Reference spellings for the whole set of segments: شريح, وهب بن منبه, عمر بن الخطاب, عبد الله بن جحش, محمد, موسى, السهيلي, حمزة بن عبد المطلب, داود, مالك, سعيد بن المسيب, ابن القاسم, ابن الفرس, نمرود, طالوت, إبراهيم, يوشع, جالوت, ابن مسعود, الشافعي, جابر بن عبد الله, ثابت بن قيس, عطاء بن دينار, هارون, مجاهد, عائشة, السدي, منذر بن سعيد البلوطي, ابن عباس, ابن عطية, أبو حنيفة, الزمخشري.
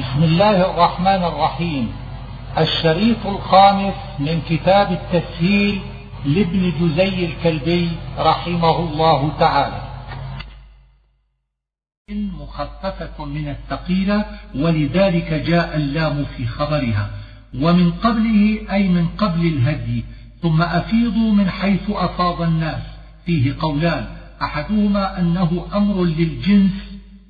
بسم الله الرحمن الرحيم. الشريط الخامس من كتاب التسهيل لابن جزي الكلبي رحمه الله تعالى. مخففة من الثقيلة، ولذلك جاء اللام في خبرها، ومن قبله أي من قبل الهدي. ثم أفيضوا من حيث أفاض الناس، فيه قولان، أحدهما أنه أمر للجنس،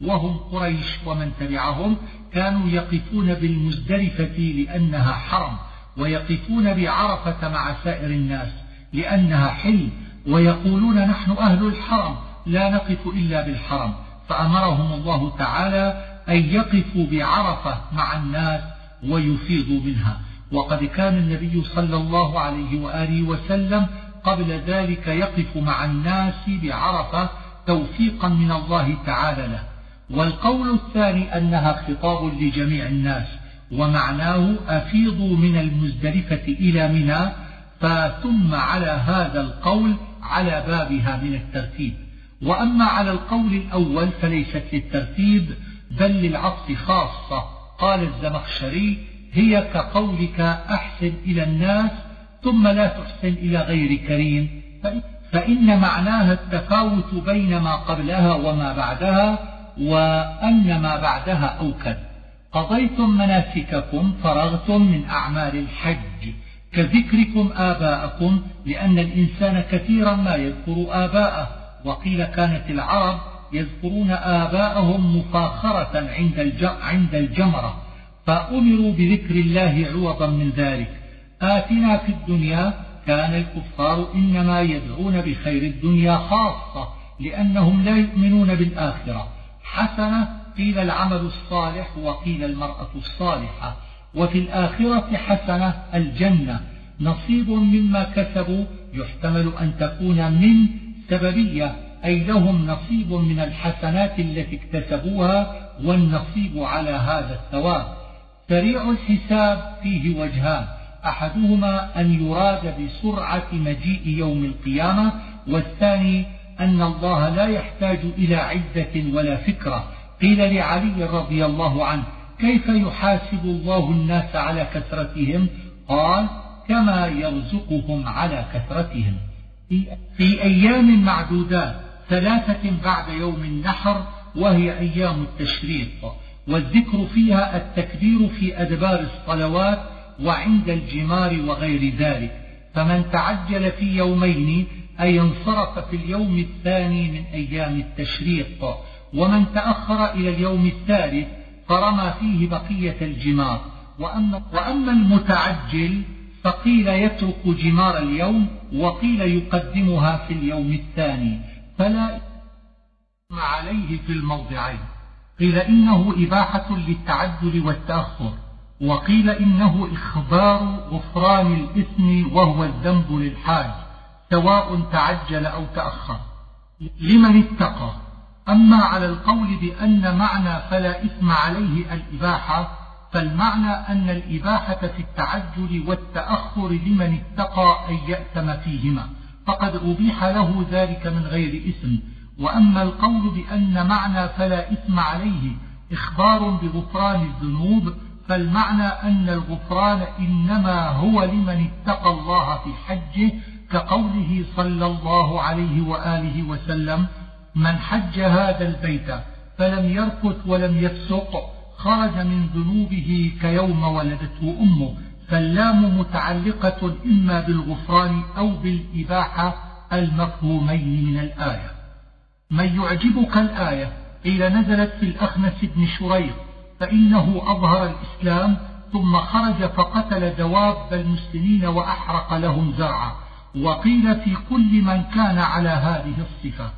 وهم قريش ومن تبعهم كانوا يقفون بالمزدلفة لأنها حرم، ويقفون بعرفة مع سائر الناس لأنها حل، ويقولون نحن أهل الحرم لا نقف إلا بالحرم، فأمرهم الله تعالى أن يقفوا بعرفة مع الناس ويفيضوا منها. وقد كان النبي صلى الله عليه وآله وسلم قبل ذلك يقف مع الناس بعرفة توفيقا من الله تعالى له. والقول الثاني أنها خطاب لجميع الناس، ومعناه أفيضوا من المزدلفة إلى منى، فتم على هذا القول على بابها من الترتيب. وأما على القول الأول فليست للترتيب بل للعطف خاصة. قال الزمخشري: هي كقولك أحسن إلى الناس ثم لا تحسن إلى غير كريم، فإن معناها التفاوت بين ما قبلها وما بعدها، وأن ما بعدها أوكد. قضيتم مناسككم، فرغتم من أعمال الحج كذكركم آباءكم، لأن الإنسان كثيرا ما يذكر آباءه. وقيل كانت العرب يذكرون آباءهم مفاخرة عند الجمرة، فأمروا بذكر الله عوضا من ذلك. آتنا في الدنيا، كان الكفار إنما يدعون بخير الدنيا خاصة لأنهم لا يؤمنون بالآخرة. حسنة، قيل العمل الصالح وقيل المرأة الصالحة. وفي الآخرة حسنة، الجنة. نصيب مما كسبوا، يحتمل أن تكون من سببية، أي لهم نصيب من الحسنات التي اكتسبوها، والنصيب على هذا الثواب. سريع الحساب، فيه وجهان، أحدهما أن يراد بسرعة مجيء يوم القيامة، والثاني أن الله لا يحتاج إلى عدة ولا فكرة. قيل لعلي رضي الله عنه: كيف يحاسب الله الناس على كثرتهم؟ قال: كما يرزقهم على كثرتهم. في أيام معدودات، ثلاثة بعد يوم النحر، وهي أيام التشريق، والذكر فيها التكبير في أدبار الصلوات وعند الجمار وغير ذلك. فمن تعجل في يومين أي انصرف في اليوم الثاني من أيام التشريق، ومن تأخر إلى اليوم الثالث فرمى فيه بقية الجمار. وأما المتعجل فقيل يترك جمار اليوم، وقيل يقدمها في اليوم الثاني، فلا إثم عليه في الموضعين. قيل إنه إباحة للتعجل والتأخر، وقيل إنه إخبار غفران الإثم وهو الذنب للحاج، سواء تعجل أو تأخر، لمن اتقى. أما على القول بأن معنى فلا إثم عليه الإباحة، فالمعنى أن الإباحة في التعجل والتأخر لمن اتقى أن يأتم فيهما، فقد أبيح له ذلك من غير إثم. وأما القول بأن معنى فلا إثم عليه إخبار بغفران الذنوب، فالمعنى أن الغفران إنما هو لمن اتقى الله في حجه، كقوله صلى الله عليه وآله وسلم: من حج هذا البيت فلم يرفث ولم يفسق خرج من ذنوبه كيوم ولدته أمه. فاللام متعلقة إما بالغفران أو بالإباحة، المفهومين من الآية. من يعجبك الآية؟ قيل نزلت في الأخنس بن شريح، فإنه أظهر الإسلام ثم خرج فقتل دواب المسلمين وأحرق لهم زرعا، وقيل في كل من كان على هذه الصفة.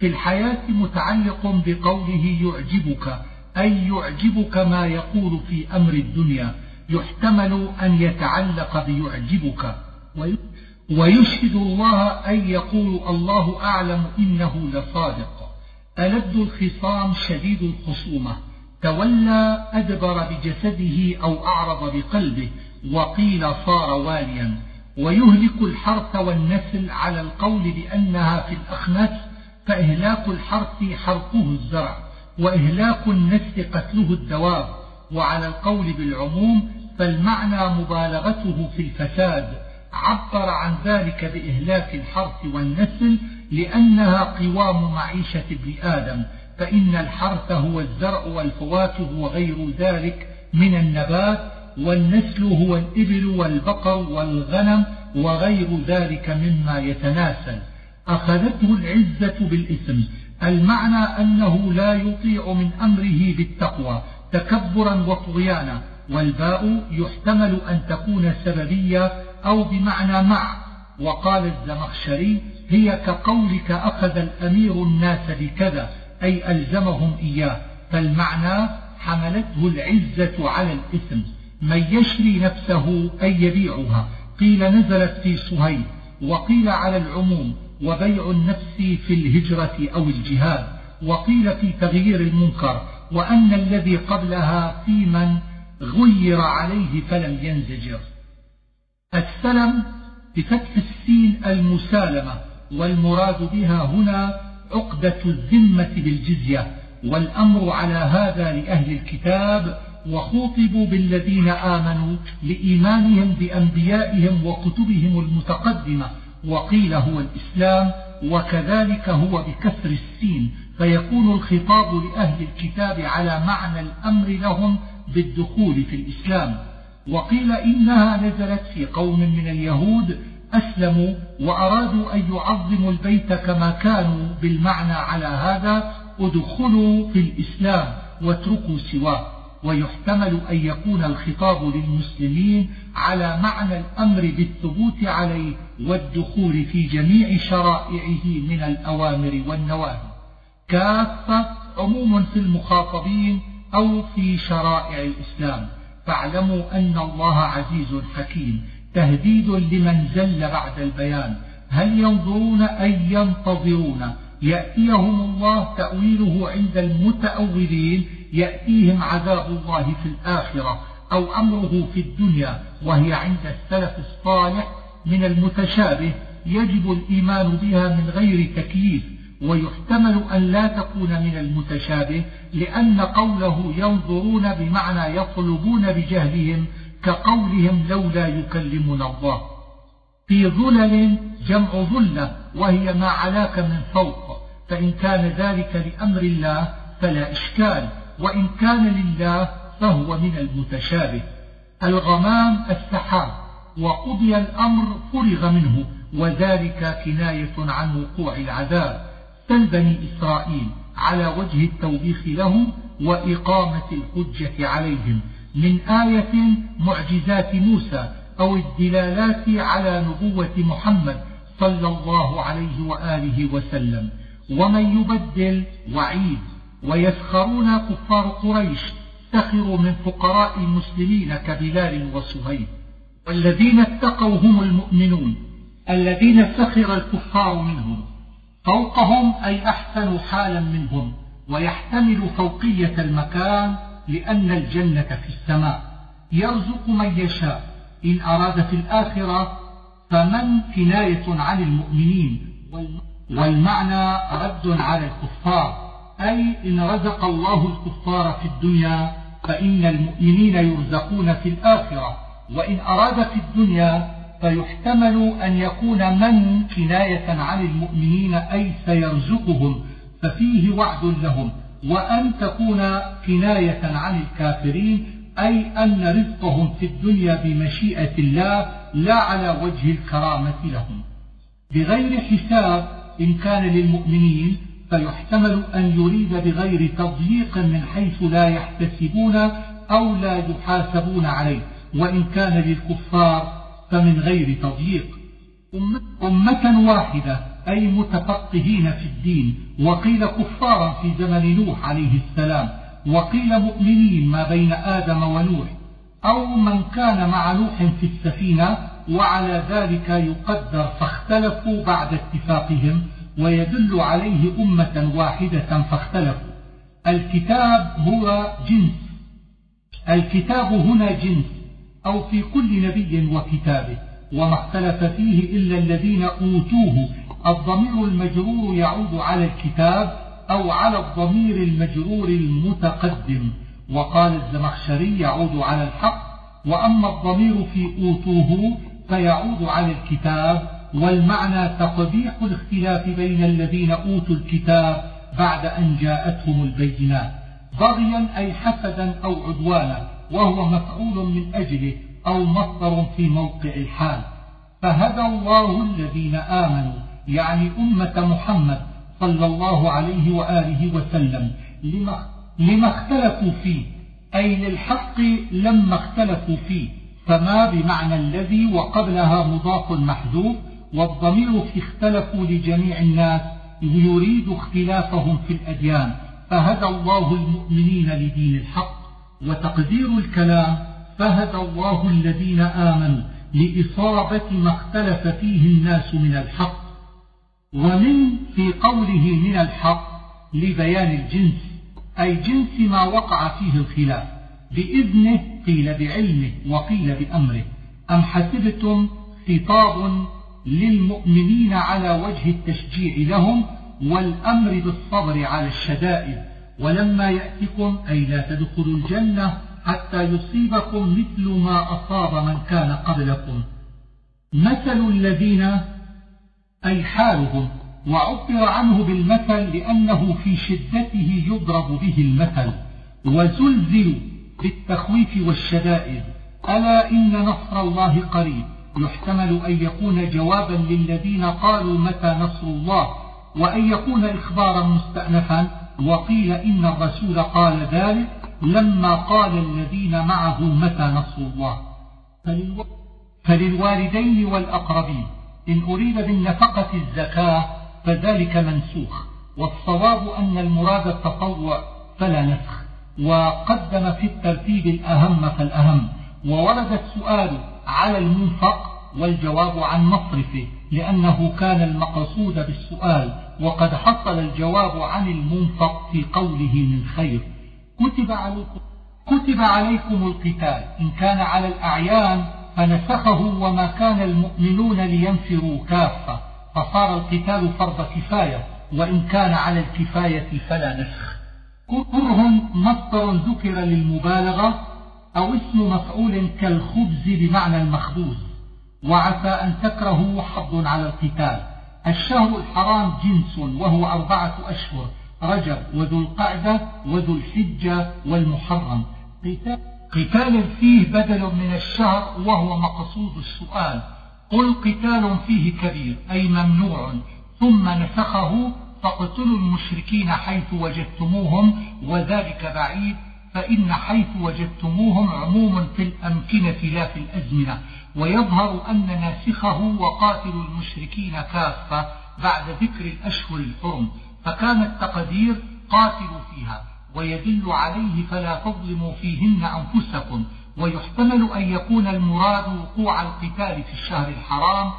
في الحياة متعلق بقوله يعجبك، أي يعجبك ما يقول في أمر الدنيا، يحتمل أن يتعلق بيعجبك. ويشهد الله، أي يقول الله أعلم إنه لصادق. ألد الخصام، شديد الخصومة. تولى، أدبر بجسده أو أعرض بقلبه، وقيل صار واليا. ويهلك الحرث والنسل، على القول بأنها في الأخنس، فإهلاك الحرث حرقه الزرع، وإهلاك النسل قتله الدواب، وعلى القول بالعموم فالمعنى مبالغته في الفساد، عبر عن ذلك بإهلاك الحرث والنسل لأنها قوام معيشة ابن آدم، فإن الحرث هو الزرع والفواكه وغير ذلك من النبات، والنسل هو الإبل والبقر والغنم وغير ذلك مما يتناسل. أخذته العزة بالإثم، المعنى أنه لا يطيع من أمره بالتقوى تكبرا وطغيانا، والباء يحتمل أن تكون سببية أو بمعنى مع. وقال الزمخشري هي كقولك أخذ الأمير الناس بكذا، أي ألزمهم إياه، فالمعنى حملته العزة على الإثم. من يشري نفسه أي يبيعها، قيل نزلت في صهيب، وقيل على العموم، وبيع النفس في الهجرة أو الجهاد، وقيل في تغيير المنكر، وأن الذي قبلها في من غير عليه فلم ينزجر. السلم بفتح السين المسالمة، والمراد بها هنا عقدة الذمة بالجزية، والأمر على هذا لأهل الكتاب، وخوطبوا بالذين آمنوا لإيمانهم بأنبيائهم وكتبهم المتقدمة، وقيل هو الإسلام، وكذلك هو بكسر السين، فيكون الخطاب لأهل الكتاب على معنى الأمر لهم بالدخول في الإسلام. وقيل إنها نزلت في قوم من اليهود أسلموا وأرادوا أن يعظموا البيت كما كانوا، بالمعنى على هذا ادخلوا في الإسلام واتركوا سواه. ويحتمل أن يكون الخطاب للمسلمين على معنى الأمر بالثبوت عليه والدخول في جميع شرائعه من الأوامر والنواهي. كافة عموم في المخاطبين أو في شرائع الإسلام. فاعلموا أن الله عزيز حكيم، تهديد لمن زل بعد البيان. هل ينظرون أي ينتظرون؟ يأتيهم الله تأويله عند المتأولين، يأتيهم عذاب الله في الآخرة أو أمره في الدنيا، وهي عند السلف الصالح من المتشابه، يجب الإيمان بها من غير تكييف. ويحتمل أن لا تكون من المتشابه، لأن قوله ينظرون بمعنى يطلبون بجهلهم، كقولهم لولا يكلمنا الله. في ظلل جمع ظلة، وهي ما علاك من فوق، فإن كان ذلك لأمر الله فلا إشكال، وإن كان لله فهو من المتشابه. الغمام السحاب، وقضي الأمر فرغ منه، وذلك كناية عن وقوع العذاب، سل بني إسرائيل على وجه التوبيخ لهم وإقامة الحجة عليهم، من آية معجزات موسى أو الدلالات على نبوة محمد صلى الله عليه وآله وسلم. ومن يبدل وعيد. ويسخرون كفار قريش، سخروا من فقراء المسلمين كبلال وصهيب. والذين اتقوا هم المؤمنون الذين سخر الكفار منهم. فوقهم أي أحسن حالا منهم، ويحتمل فوقية المكان لأن الجنة في السماء. يرزق من يشاء، إن أراد في الآخرة فمن كناية عن المؤمنين، والمعنى رد على الكفار، أي إن رزق الله الكفار في الدنيا فإن المؤمنين يرزقون في الآخرة. وإن أراد في الدنيا فيحتمل أن يكون من كناية عن المؤمنين، أي سيرزقهم، ففيه وعد لهم. وأن تكون كناية عن الكافرين، أي أن رزقهم في الدنيا بمشيئة الله لا على وجه الكرامة لهم. بغير حساب، إن كان للمؤمنين فيحتمل أن يريد بغير تضييق من حيث لا يحتسبون أو لا يحاسبون عليه، وإن كان للكفار فمن غير تضييق. أمة واحدة، أي متفقهين في الدين. وقيل كفارا في زمن نوح عليه السلام، وقيل مؤمنين ما بين آدم ونوح، أو من كان مع نوح في السفينة، وعلى ذلك يقدر، فاختلفوا بعد اتفاقهم، ويدل عليه أمة واحدة فاختلفوا. الكتاب هو جنس، الكتاب هنا جنس، أو في كل نبي وكتابه. وما اختلف فيه إلا الذين أوتوه، الضمير المجرور يعود على الكتاب أو على الضمير المجرور المتقدم، وقال الزمخشري يعود على الحق، وأما الضمير في أوتوه فيعود على الكتاب، والمعنى تقبيح الاختلاف بين الذين أوتوا الكتاب بعد أن جاءتهم البينات، بغيا أي حسدا أو عدوانا، وهو مفعول من أجله أو مصدر في موقع الحال. فهدى الله الذين آمنوا، يعني أمة محمد صلى الله عليه وآله وسلم، لما اختلفوا فيه، أي للحق لما اختلفوا فيه. فما بمعنى الذي وقبلها مضاف محذوف، والضمير في اختلفوا لجميع الناس ويريد اختلافهم في الأديان. فهدى الله المؤمنين لدين الحق. وتقدير الكلام فهدى الله الذين آمنوا لإصابة ما اختلف فيه الناس من الحق. ومن في قوله من الحق لبيان الجنس، أي جنس ما وقع فيه الخلاف. بإذنه قيل بعلمه وقيل بأمره. أم حسبتم خطاب للمؤمنين على وجه التشجيع لهم والأمر بالصبر على الشدائد. ولما يأتكم أي لا تدخلوا الجنة حتى يصيبكم مثل ما أصاب من كان قبلكم. مثل الذين أي حالهم، وعبر عنه بالمثل لأنه في شدته يضرب به المثل. وزلزلوا بالتخويف والشدائد. ألا إن نصر الله قريب، يحتمل أن يكون جوابا للذين قالوا متى نصر الله، وأن يكون إخبارا مستأنفا. وقيل إن الرسول قال ذلك لما قال الذين معه متى نصر الله. فللوالدين والأقربين. إن أريد بالنفقة الزكاة فذلك منسوخ، والصواب أن المراد التطوع فلا نسخ. وقدم في الترتيب الأهم فالأهم. وورد السؤال على المنفق والجواب عن مصرفه، لأنه كان المقصود بالسؤال، وقد حصل الجواب عن المنفق في قوله من خير. كتب عليكم القتال إن كان على الأعيان فنسخه، وما كان المؤمنون لينفروا كافة، فصار القتال فرض كفاية، وإن كان على الكفاية فلا نسخ. كره مصدر ذكر للمبالغة أو اسم مفعول كالخبز بمعنى المخبوز. وعسى أن تكرهوا حظ على القتال. الشهر الحرام جنس، وهو 4 أشهر: رجب وذو القعدة وذو الحجة والمحرم. قتال فيه بدل من الشهر، وهو مقصود السؤال. قل قتال فيه كبير أي ممنوع، ثم نسخه: فاقتلوا المشركين حيث وجدتموهم وذلك بعيد، فإن حيث وجدتموهم عموم في الأمكنة لا في الأزمنة. ويظهر أن ناسخه: وقاتلوا المشركين كافة، بعد ذكر الأشهر الحرم، فكان التقدير قاتلوا فيها. ويدل عليه: فلا تظلموا فيهن أنفسكم. ويحتمل أن يكون المراد وقوع القتال في الشهر الحرام،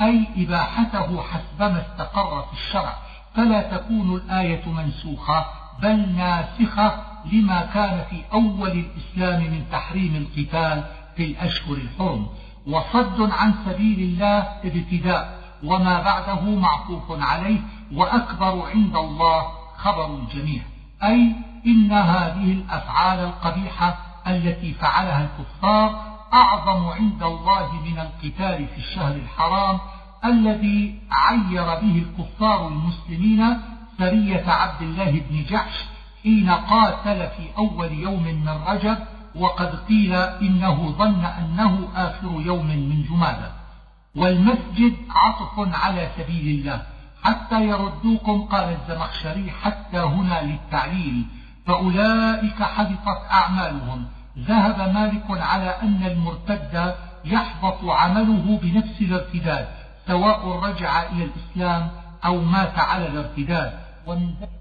أي إباحته حسبما استقر في الشرع، فلا تكون الآية منسوخة بل ناسخة لما كان في أول الإسلام من تحريم القتال في الأشهر الحرم. وصد عن سبيل الله ابتداء، وما بعده معطوف عليه. وأكبر عند الله خبر الجميع، أي إن هذه الأفعال القبيحة التي فعلها الكفار أعظم عند الله من القتال في الشهر الحرام الذي عير به الكفار المسلمين سرية عبد الله بن جحش حين قاتل في أول يوم من رجب، وقد قيل إنه ظن أنه آخر يوم من جمادى. والمسجد عطف على سبيل الله. حتى يردوكم، قال الزمخشري حتى هنا للتعليل. فأولئك حبطت أعمالهم. ذهب مالك على أن المرتد يحبط عمله بنفس الارتداد، سواء رجع إلى الإسلام أو مات على الارتداد.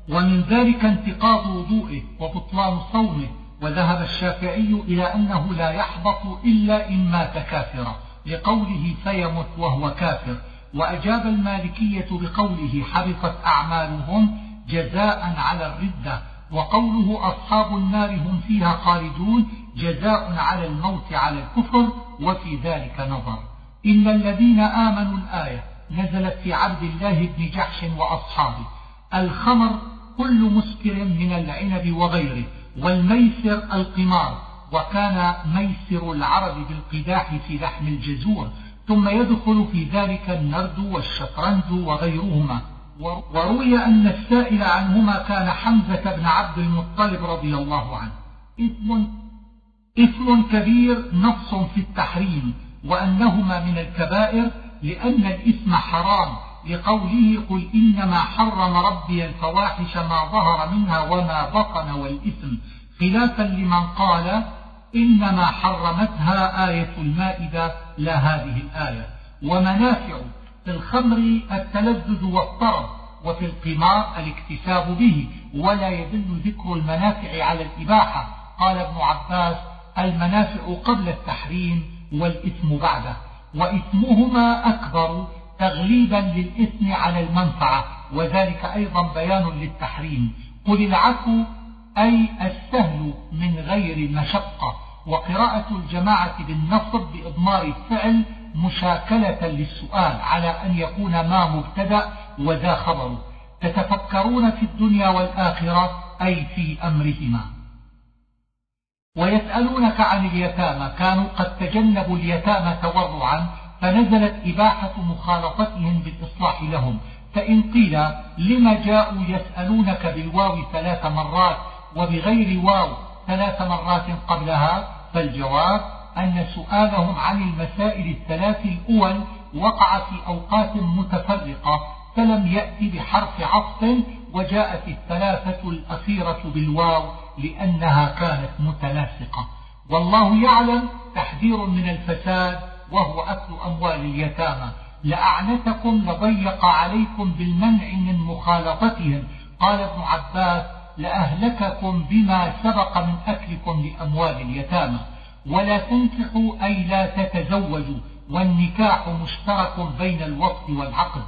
ومن ذلك انتقاض وضوئه وبطلان صومه. وذهب الشافعي إلى أنه لا يحبط إلا إن مات كافرا، لقوله فيمت وهو كافر. وأجاب المالكية بقوله حبطت أعمالهم جزاء على الردة. وقوله أصحاب النار هم فيها خالدون جزاء على الموت على الكفر، وفي ذلك نظر. إن الذين آمنوا الآية نزلت في عبد الله بن جحش وأصحابه. الخمر كل مسكر من العنب وغيره، والميسر القمار، وكان ميسر العرب بالقداح في لحم الجزور، ثم يدخل في ذلك النرد والشطرنج وغيرهما. وروي أن السائل عنهما كان حمزة بن عبد المطلب رضي الله عنه. إثم كبير نص في التحريم، وأنهما من الكبائر لأن الإثم حرام، لقوله قل إنما حرم ربي الفواحش ما ظهر منها وما بطن والإثم، خلافا لمن قال إنما حرمتها آية المائدة لا هذه الآية. ومنافع في الخمر التلذذ والطرب، وفي القمار الاكتساب به، ولا يدل ذكر المنافع على الإباحة. قال ابن عباس المنافع قبل التحريم والإثم بعده، وإثمهما أكبر تغليبا للإثم على المنفعة، وذلك أيضا بيان للتحريم. قل العفو أي السهل من غير المشقة، وقراءة الجماعة بالنصب بإضمار الفعل مشاكلة للسؤال على أن يكون ما مبتدأ وذا خبره. تتفكرون في الدنيا والآخرة أي في أمرهما. ويسألونك عن اليتامى، كانوا قد تجنبوا اليتامى تورعا، فنزلت إباحة مخالطتهم بالإصلاح لهم. فإن قيل لما جاءوا يسألونك بالواو 3 مرات وبغير واو 3 مرات قبلها، فالجواب أن سؤالهم عن المسائل الثلاث الأول وقع في أوقات متفرقة، فلم يأتي بحرف عطف، وجاءت الثلاثة الأخيرة بالواو لأنها كانت متلاصقة. والله يعلم تحذير من الفساد، وهو أكل أموال اليتامى. لأعنتكم لضيق عليكم بالمنع من مخالطتهم. قال ابن عباس لأهلككم بما سبق من أكلكم لأموال اليتامى. ولا تنكحوا أي لا تتزوجوا، والنكاح مشترك بين الوقت والعقد.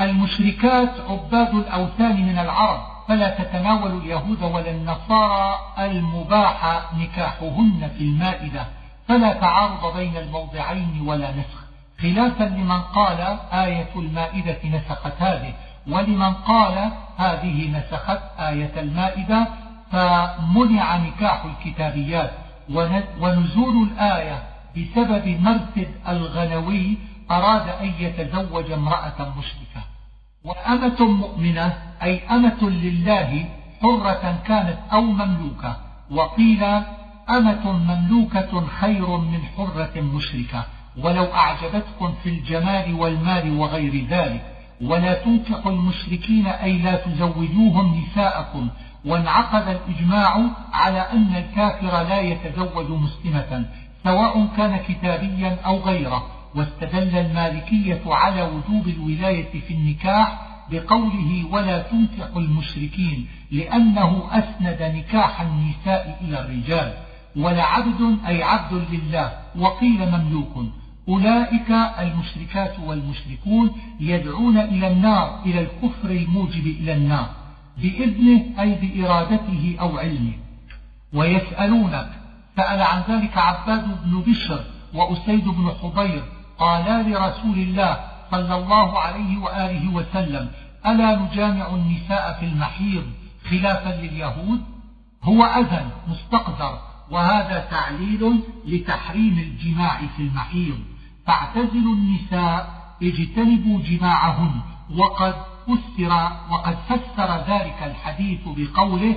المشركات عباد الأوثان من العرب، فلا تتناول اليهود ولا النصارى، المباح نكاحهن في المائدة، فلا تعارض بين الموضعين ولا نسخ، خلافا لمن قال آية المائدة نسخت هذه، ولمن قال هذه نسخت آية المائدة، فمنع نكاح الكتابيات. ونزول الآية بسبب مرثد الغنوي أراد أن يتزوج امرأة مشركة. وأمة مؤمنة أي أمة لله، حرة كانت أو مملوكة. وقيل أمة مملوكة خير من حرة مشركة، ولو أعجبتكم في الجمال والمال وغير ذلك. ولا تنكحوا المشركين أي لا تزوجوهم نساءكم. وانعقد الإجماع على أن الكافر لا يتزوج مسلمة سواء كان كتابيا أو غيره. واستدل المالكية على وجوب الولاية في النكاح بقوله ولا تنكحوا المشركين، لأنه أسند نكاح النساء إلى الرجال. ولعبد أي عبد لله، وقيل مملوك. أولئك المشركات والمشركون يدعون إلى النار، إلى الكفر الموجب إلى النار، بإذنه أي بإرادته أو علمه. ويسألونك، سأل عن ذلك عباد بن بشر وأسيد بن حضير، قالا لرسول الله صلى الله عليه وآله وسلم ألا نجامع النساء في المحيض، خلافا لليهود. هو أذن مستقذر، وهذا تعليل لتحريم الجماع في المحيض. فاعتزلوا النساء اجتنبوا جماعهن، وقد فسر ذلك الحديث بقوله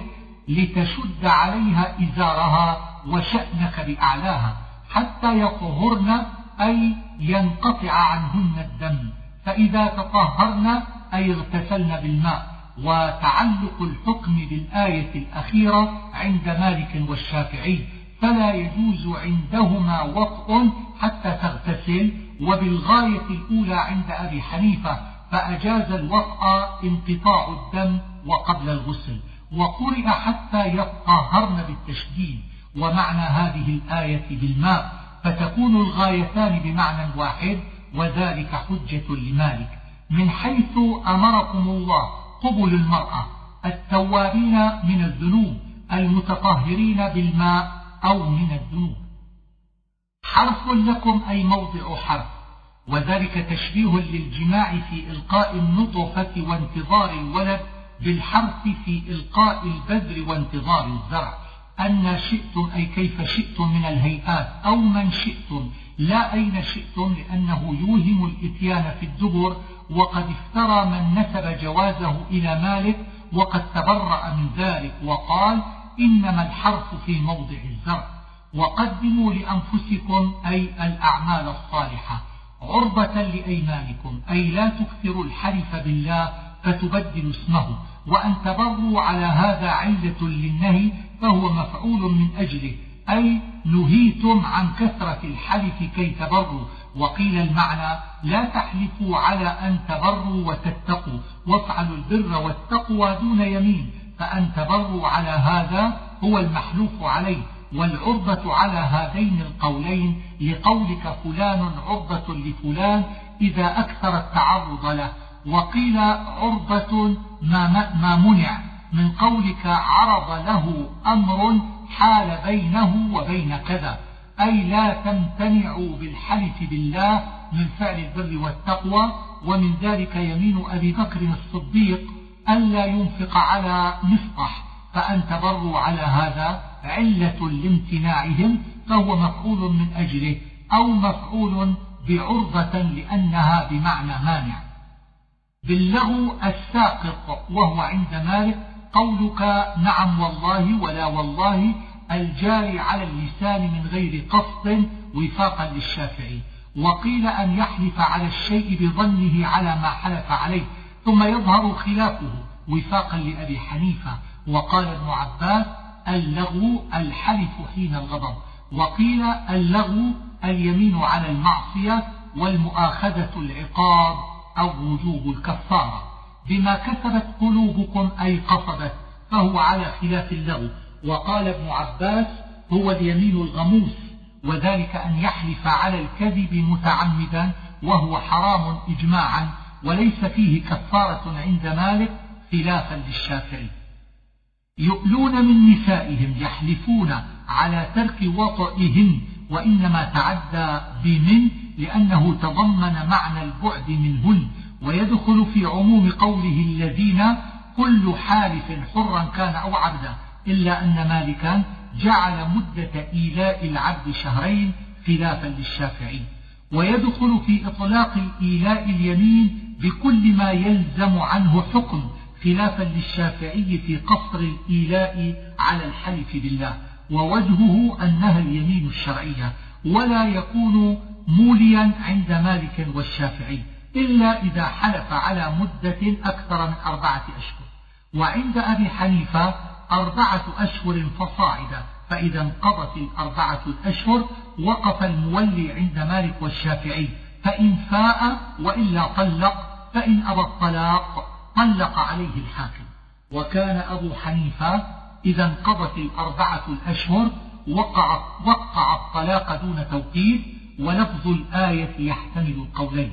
لتشد عليها إزارها وشأنك بأعلاها، حتى يطهرن أي ينقطع عنهن الدم، فإذا تطهرن أي اغتسلن بالماء. وتعلق الحكم بالآية الأخيرة عند مالك والشافعي، فلا يجوز عندهما وطء حتى تغتسل، وبالغاية الأولى عند أبي حنيفة، فأجاز الوطء انقطاع الدم وقبل الغسل. وقرئ حتى يطهرن بالتشديد، ومعنى هذه الآية بالماء، فتكون الغايتان بمعنى واحد، وذلك حجة لمالك. من حيث أمركم الله، قبل المرأة التوابين من الذنوب، المتطهرين بالماء أو من الذنوب. حرف لكم أي موضع حرف، وذلك تشبيه للجماع في إلقاء النطفة وانتظار الولد بالحرث في إلقاء البذر وانتظار الزرع، أن شئتم أي كيف شئتم من الهيئات أو من شئتم، لا أين شئتم، لأنه يوهم الإتيان في الدبر. وقد افترى من نسب جوازه إلى مالك وقد تبرأ من ذلك وقال إنما الحرث في موضع الزرع. وقدموا لأنفسكم أي الأعمال الصالحة عرضة لأيمانكم، أي لا تكثروا الحلف بالله فتبدلوا اسمه. وأن تبروا على هذا علة للنهي فهو مفعول من أجله، أي نهيتم عن كثرة الحلف كي تبروا. وقيل المعنى لا تحلفوا على أن تبروا وتتقوا، وافعلوا البر والتقوى دون يمين، فأن تبروا على هذا هو المحلوف عليه. والعرضة على هذين القولين لقولك فلان عرضة لفلان إذا أكثر التعرض له. وقيل عرضة ما منع من قولك عرض له أمر حال بينه وبين كذا، أي لا تمتنعوا بالحلف بالله من فعل البر والتقوى. ومن ذلك يمين أبي بكر الصديق ألا ينفق على مصطح، فأن تبروا على هذا علة لامتناعهم فهو مفعول من أجله، أو مفعول بعرضة لأنها بمعنى مانع. باللغو الساقط، وهو عند مالك قولك نعم والله ولا والله الجاري على اللسان من غير قصد وفاقا للشافعي. وقيل أن يحلف على الشيء بظنه على ما حلف عليه ثم يظهر خلافه وفاقا لأبي حنيفة. وقال ابن عباس اللغو الحلف حين الغضب. وقيل اللغو اليمين على المعصية، والمؤاخذة العقاب أو وجوب الكفارة. بما كسبت قلوبكم أي قصدت، فهو على خلاف اللغو. وقال ابن عباس هو اليمين الغموس، وذلك أن يحلف على الكذب متعمدا وهو حرام إجماعا، وليس فيه كفارة عند مالك خلافا للشافعي. يؤلون من نسائهم يحلفون على ترك وطئهن، وإنما تعدى بمن لأنه تضمن معنى البعد منهن، ويدخل في عموم قوله الذين كل حالف حرا كان أو عبدا، إلا أن مالكا جعل مدة إيلاء العبد شهرين خلافا للشافعي. ويدخل في إطلاق الإيلاء اليمين بكل ما يلزم عنه حكم، خلافا للشافعي في قصر الإيلاء على الحلف بالله، ووجهه أنها اليمين الشرعية، ولا يكون موليا عند مالك والشافعي إلا إذا حلف على مدة أكثر من 4 أشهر. وعند أبي حنيفة 4 أشهر فصاعدا، فإذا انقضت 4 الأشهر وقف المولي عند مالك والشافعي، فإن فاء وإلا طلق، فإن أبى الطلاق طلق عليه الحاكم. وكان أبو حنيفة إذا انقضت 4 الأشهر وقع الطلاق دون توقيف، ولفظ الآية يحتمل القولين،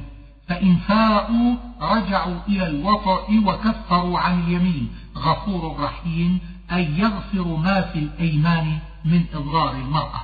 فإن فاءوا رجعوا إلى الوطأ وكفروا عن اليمين. غفور رحيم أن يغفر ما في الأيمان من إضرار المرأة.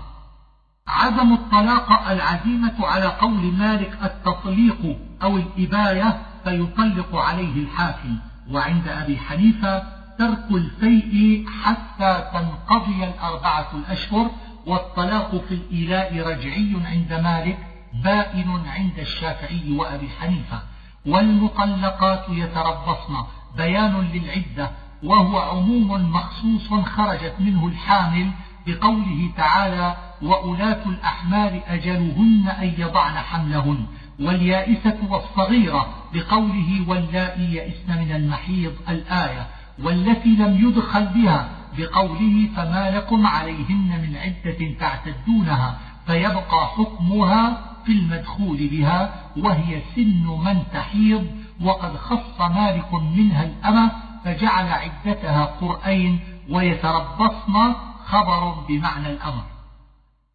عدم الطلاق العزيمة على قول مالك التطليق أو الإباية، فيطلق عليه الحاكم. وعند أبي حنيفة ترك الفيء حتى تنقضي 4 الأشهر. والطلاق في الإيلاء رجعي عند مالك، بائن عند الشافعي وأبي حنيفة. والمطلقات يتربصن بيان للعدة، وهو عموم مخصوص خرجت منه الحامل بقوله تعالى وأولات الأحمال أجلهن أن يضعن حملهن، واليائسة والصغيرة بقوله واللائي يئسن من المحيض الآية، والتي لم يدخل بها بقوله فما لكم عليهن من عدة تعتدونها، فيبقى حكمها في المدخول بها، وهي سن من تحيض. وقد خص مالك منها الأمة فجعل عدتها قرئين. ويتربصن خبر بمعنى الأمر.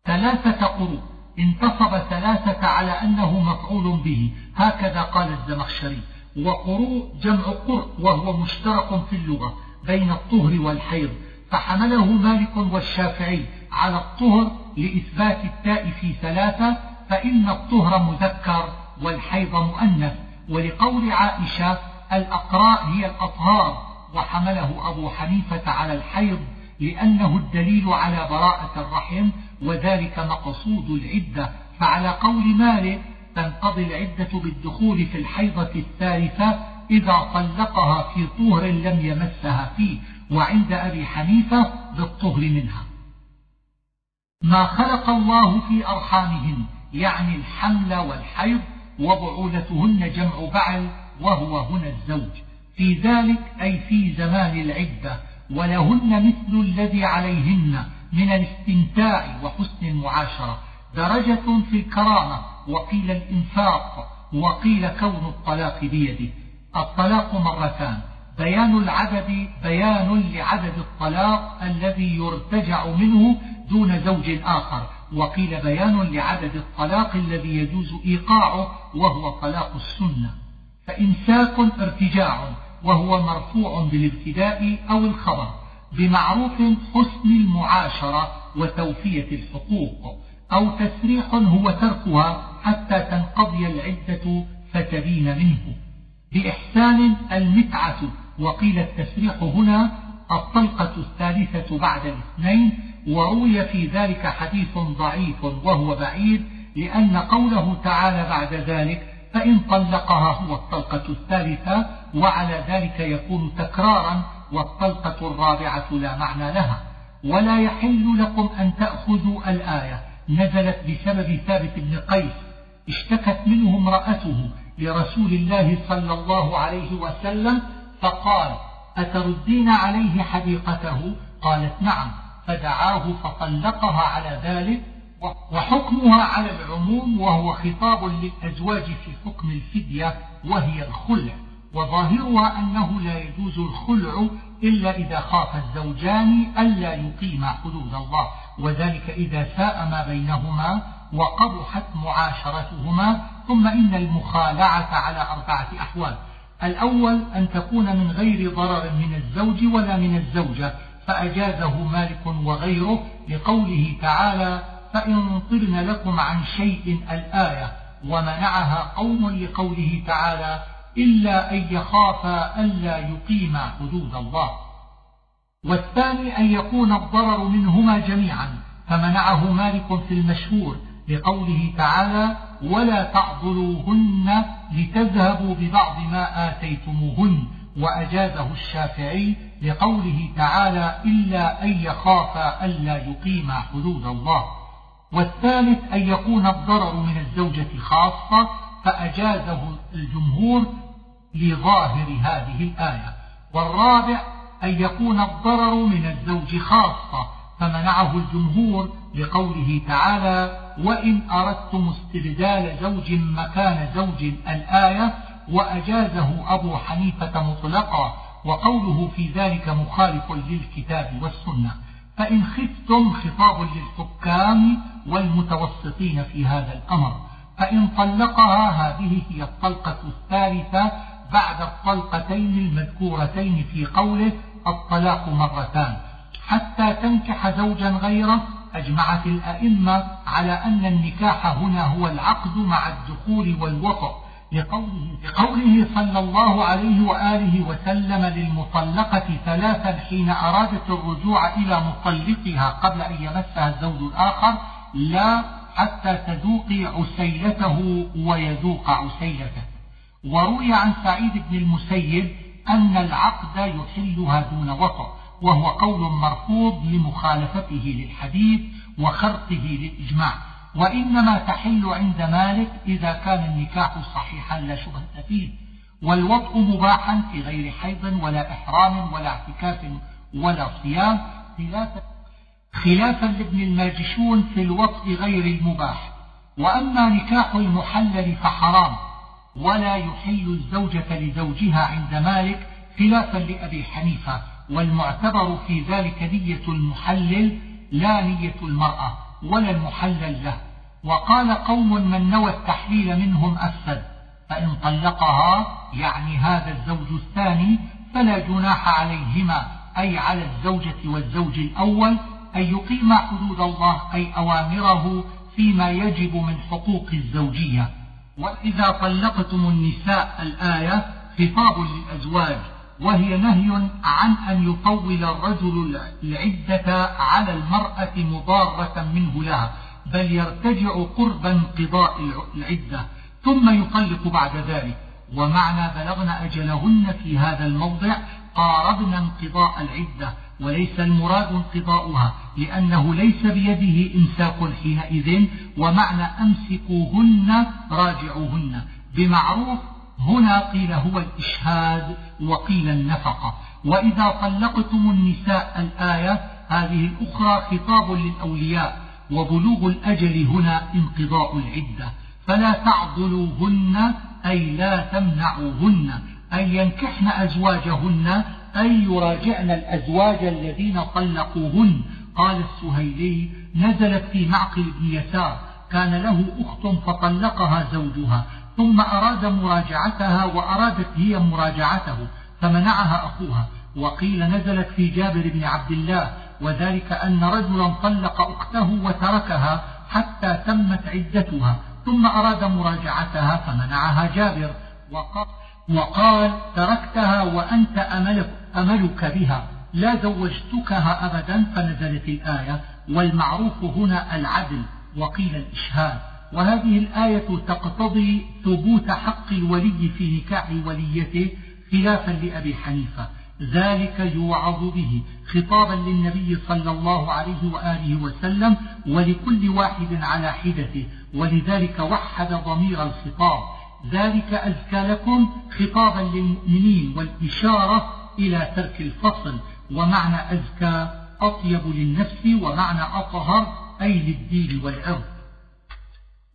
3 قروء انتصب 3 على أنه مفعول به، هكذا قال الزمخشري. وقروء جمع قرء، وهو مشترك في اللغة بين الطهر والحيض، فحمله مالك والشافعي على الطهر لإثبات التاء في 3، فإن الطهر مذكر والحيض مؤنث، ولقول عائشة الأقراء هي الأطهار، وحمله أبو حنيفة على الحيض لأنه الدليل على براءة الرحم، وذلك مقصود العدة. فعلى قول مالك تنقضي العدة بالدخول في الحيضة الثالثة إذا طلقها في طهر لم يمسها فيه، وعند أبي حنيفة بالطهر منها. ما خلق الله في أرحامهن يعني الحمل والحيض، وبعولتهن جمع بعل وهو هنا الزوج، في ذلك أي في زمان العدة، ولهن مثل الذي عليهن من الاستمتاع وحسن المعاشرة، درجة في الكرامة، وقيل الإنفاق، وقيل كون الطلاق بيده. الطلاق مرتان، بيان العدد بيان لعدد الطلاق الذي يرتجع منه دون زوج آخر، وقيل بيان لعدد الطلاق الذي يجوز إيقاعه وهو طلاق السنة. فإمساك ارتجاع وهو مرفوع بالابتداء أو الخبر، بمعروف حسن المعاشرة وتوفية الحقوق، أو تسريح هو تركها حتى تنقضي العدة فتبين منه. بإحسان المتعة، وقيل التسريح هنا الطلقة الثالثة بعد الاثنين، وروي في ذلك حديث ضعيف وهو بعيد، لأن قوله تعالى بعد ذلك فإن طلقها هو الطلقة الثالثة، وعلى ذلك يكون تكرارا، والطلقة الرابعة لا معنى لها. ولا يحل لكم أن تأخذوا الآية نزلت بسبب ثابت بن قيس، اشتكت منه امرأته لرسول الله صلى الله عليه وسلم فقال أتردين عليه حديقته؟ قالت نعم، فدعاه فطلقها على ذلك. وحكمها على العموم، وهو خطاب للأزواج في حكم الفدية وهي الخلع، وظاهرها أنه لا يجوز الخلع إلا إذا خاف الزوجان ألا يقيما حدود الله، وذلك إذا ساء ما بينهما وقبحت معاشرتهما. ثم إن المخالعة على 4 أحوال. الأول أن تكون من غير ضرر من الزوج ولا من الزوجة، فأجازه مالك وغيره لقوله تعالى فإن طبن لكم عن شيء الآية، ومنعها قوم لقوله تعالى إلا أن يخافا ألا يقيما حدود الله. والثاني أن يكون الضرر منهما جميعا، فمنعه مالك في المشهور لقوله تعالى ولا تعضلوهن لتذهبوا ببعض ما آتيتموهن، وأجازه الشافعي لقوله تعالى إلا أن يخافا ألا يقيما حدود الله. والثالث أن يكون الضرر من الزوجة خاصة، فأجازه الجمهور لظاهر هذه الآية. والرابع أن يكون الضرر من الزوج خاصة، فمنعه الجمهور لقوله تعالى وإن أردتم استبدال زوج مكان زوج الآية، وأجازه أبو حنيفة مطلقا، وقوله في ذلك مخالف للكتاب والسنة. فإن خفتم خطاب للحكام والمتوسطين في هذا الأمر. فإن طلقها، هذه هي الطلقة الثالثة بعد الطلقتين المذكورتين في قوله الطلاق مرتان، حتى تنكح زوجا غيره. أجمعت الأئمة على أن النكاح هنا هو العقد مع الدخول والوفاء، لقوله صلى الله عليه وآله وسلم للمطلقة 3 حين أرادت الرجوع إلى مطلقها قبل أن يمسها الزوج الآخر: لا حتى تذوقي عسيلته ويذوق عسيلته. وروي عن سعيد بن المسيب أن العقد يحلها دون وطأ، وهو قول مرفوض لمخالفته للحديث وخرقه للإجماع. وإنما تحل عند مالك إذا كان النكاح صحيحا لا شبهة فيه، والوطء مباحا في غير حيض ولا إحرام ولا اعتكاف ولا صيام، خلافا لابن الماجشون في الوطء غير المباح. وأما نكاح المحلل فحرام، ولا يحل الزوجة لزوجها عند مالك، خلافا لأبي حنيفة. والمعتبر في ذلك نية المحلل لا نية المرأة ولا المحلل له. وقال قوم من نوى التحليل منهم أفسد، فإن طلقها يعني هذا الزوج الثاني فلا جناح عليهما، أي على الزوجة والزوج الأول، أن يقيما حدود الله أي أوامره فيما يجب من حقوق الزوجية. وإذا طلقتم النساء الآية خطاب للأزواج، وهي نهي عن أن يطول الرجل العدة على المرأة مضارة منه لها، بل يرتجع قرب انقضاء العدة ثم يطلق بعد ذلك. ومعنى بلغن أجلهن في هذا الموضع قاربن انقضاء العدة، وليس المراد انقضاؤها لأنه ليس بيده إمساك حينئذ، ومعنى أمسكوهن راجعوهن بمعروف هنا قيل هو الإشهاد وقيل النفقة. وإذا طلقتم النساء الآية هذه الأخرى خطاب للأولياء، وبلوغ الأجل هنا انقضاء العدة. فلا تعضلوهن أي لا تمنعوهن أن ينكحن أزواجهن، أن يراجعن الأزواج الذين طلقوهن. قال السهيلي: نزلت في معقل بن يسار، كان له أخت فطلقها زوجها ثم أراد مراجعتها وأرادت هي مراجعته فمنعها أخوها. وقيل نزلت في جابر بن عبد الله، وذلك أن رجلا طلق أخته وتركها حتى تمت عدتها ثم أراد مراجعتها فمنعها جابر وقال: تركتها وأنت أملك بها لا زوجتكها أبدا، فنزلت الآية. والمعروف هنا العدل وقيل الإشهاد. وهذه الآية تقتضي ثبوت حق الولي في نكاح وليته خلافا لأبي حنيفة، ذلك يوعظ به، خطابا للنبي صلى الله عليه وآله وسلم ولكل واحد على حدته، ولذلك وحد ضمير الخطاب، ذلك أزكى لكم، خطابا للمؤمنين والإشارة إلى ترك الفصل. ومعنى أزكى أطيب للنفس، ومعنى أطهر أي للدين والعرض.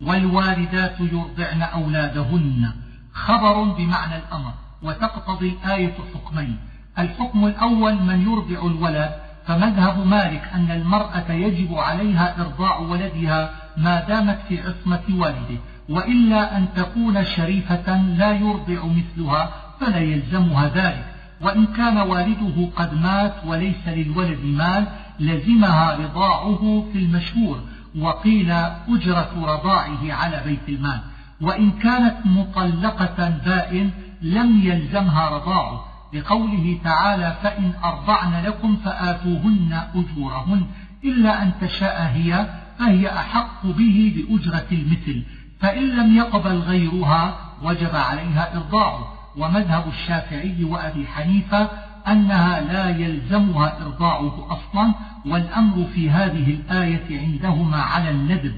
والوالدات يرضعن أولادهن خبر بمعنى الأمر، وتقتضي الآية حكمين. الحكم الأول من يرضع الولد، فمذهب مالك أن المرأة يجب عليها إرضاع ولدها ما دامت في عصمة والده، وإلا أن تكون شريفة لا يرضع مثلها فلا يلزمها ذلك. وإن كان والده قد مات وليس للولد مال لزمها رضاعه في المشهور، وقيل أجرة رضاعه على بيت المال. وإن كانت مطلقة بائن لم يلزمها رضاعه، لقوله تعالى: فإن أرضعن لكم فآتوهن أجورهن، إلا أن تشاء هي فهي أحق به بأجرة المثل، فإن لم يقبل غيرها وجب عليها إرضاعه. ومذهب الشافعي وأبي حنيفة أنها لا يلزمها إرضاعه أصلا، والأمر في هذه الآية عندهما على الندب.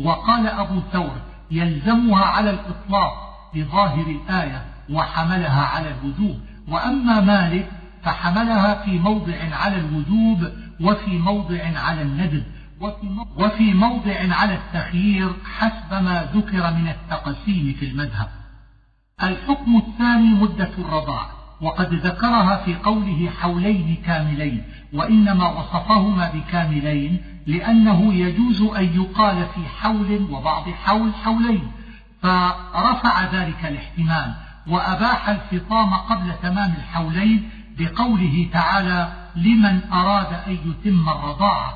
وقال أبو ثور: يلزمها على الإطلاق بظاهر الآية، وحملها على الوجوب. وأما مالك فحملها في موضع على الوجوب، وفي موضع على الندب، وفي موضع على التخيير، حسب ما ذكر من التقسيم في المذهب. الحكم الثاني مدة الرضاع، وقد ذكرها في قوله حولين كاملين، وإنما وصفهما بكاملين لأنه يجوز أن يقال في حول وبعض حول حولين، فرفع ذلك الاحتمال وأباح الفطام قبل تمام الحولين بقوله تعالى: لمن أراد أن يتم الرضاعة.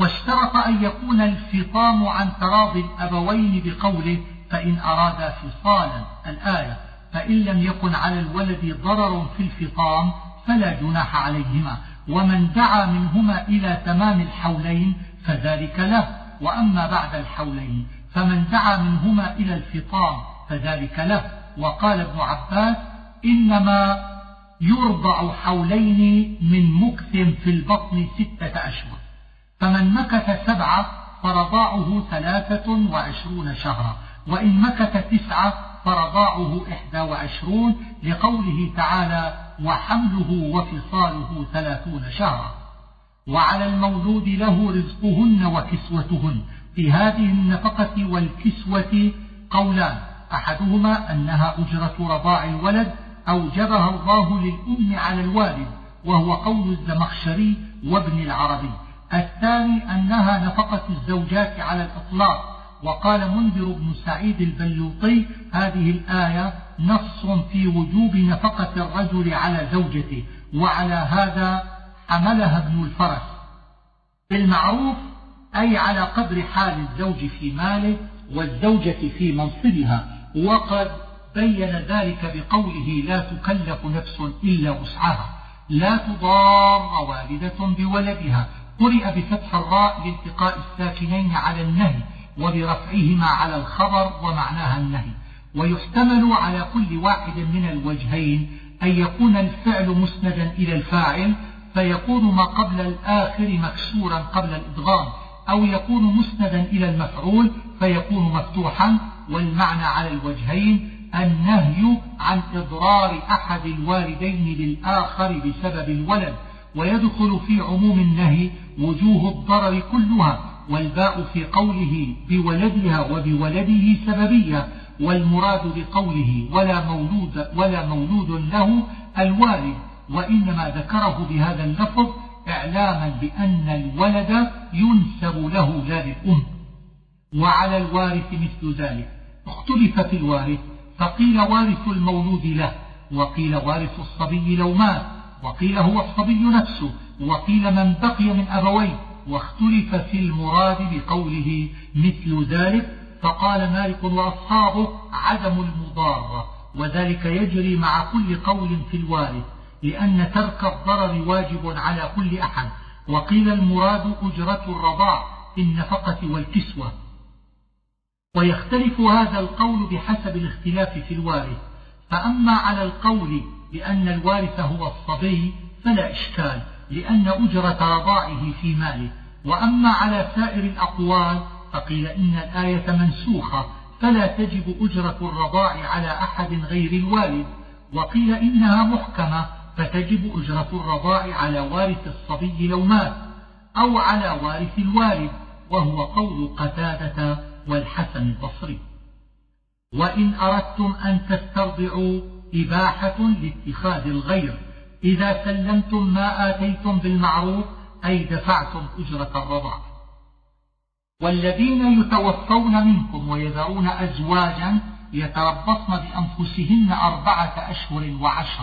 واشترط أن يكون الفطام عن تراض الأبوين بقوله: فإن أراد فصالا الآية، فإن لم يكن على الولد ضرر في الفطام فلا جناح عليهما، ومن دعا منهما إلى تمام الحولين فذلك له. وأما بعد الحولين فمن دعا منهما إلى الفطام فذلك له. وقال ابن عباس: إنما يرضع حولين من مكث في البطن 6 أشهر، فمن مكث 7 فرضاعه 23 شهرا، وإن مكث 9 فرضاعه 21، لقوله تعالى: وحمله وفصاله 30 شهرا. وعلى المولود له رزقهن وكسوتهن. في هذه النفقة والكسوة قولان: أحدهما أنها أجرة رضاع الولد أوجبها الله للأم على الوالد، وهو قول الزمخشري وابن العربي. الثاني أنها نفقة الزوجات على الإطلاق. وقال منذر بن سعيد البلوطي: هذه الآية نص في وجوب نفقة الرجل على زوجته، وعلى هذا حملها ابن الفرس بالمعروف، أي على قدر حال الزوج في ماله والزوجة في منصبها. وقد بين ذلك بقوله لا تكلف نفس إلا وسعها لا تضار والدة بولدها، قرئ بفتح الراء لالتقاء الساكنين على النهي وبرفعهما على الخبر ومعناها النهي، ويحتمل على كل واحد من الوجهين أن يكون الفعل مسندا إلى الفاعل فيكون ما قبل الآخر مكسورا قبل الإدغام، أو يكون مسندا إلى المفعول فيكون مفتوحا، والمعنى على الوجهين النهي عن إضرار أحد الوالدين للآخر بسبب الولد، ويدخل في عموم النهي وجوه الضرر كلها، والباء في قوله بولدها وبولده سببية، والمراد بقوله ولا مولود له الوالد، وإنما ذكره بهذا اللفظ إعلاما بأن الولد ينسب له لا للأم. وعلى الوارث مثل ذلك، اختلف في الوارث، فقيل وارث المولود له، وقيل وارث الصبي لو مات، وقيل هو الصبي نفسه، وقيل من بقي من أبويه، واختلف في المراد بقوله مثل ذلك، فقال مالك وأصحابه عدم المضارة، وذلك يجري مع كل قول في الوارث لأن ترك الضرر واجب على كل أحد. وقيل المراد أجرة الرضاع في النفقة والكسوة، ويختلف هذا القول بحسب الاختلاف في الوارث، فأما على القول بأن الوارث هو الصبي فلا إشكال لأن أجرة رضاعه في ماله، وأما على سائر الأقوال فقيل إن الآية منسوخة فلا تجب أجرة الرضاع على أحد غير الوالد، وقيل إنها محكمة فتجب أجرة الرضاع على وارث الصبي لو مات أو على وارث الوالد، وهو قول قتادة والحسن البصري. وإن أردتم أن تسترضعوا إباحة لاتخاذ الغير، إذا سلمتم ما آتيتم بالمعروف أي دفعتم أجرة الرضاع. والذين يتوفون منكم ويذرون أزواجا يتربصن بأنفسهن 4 أشهر و10.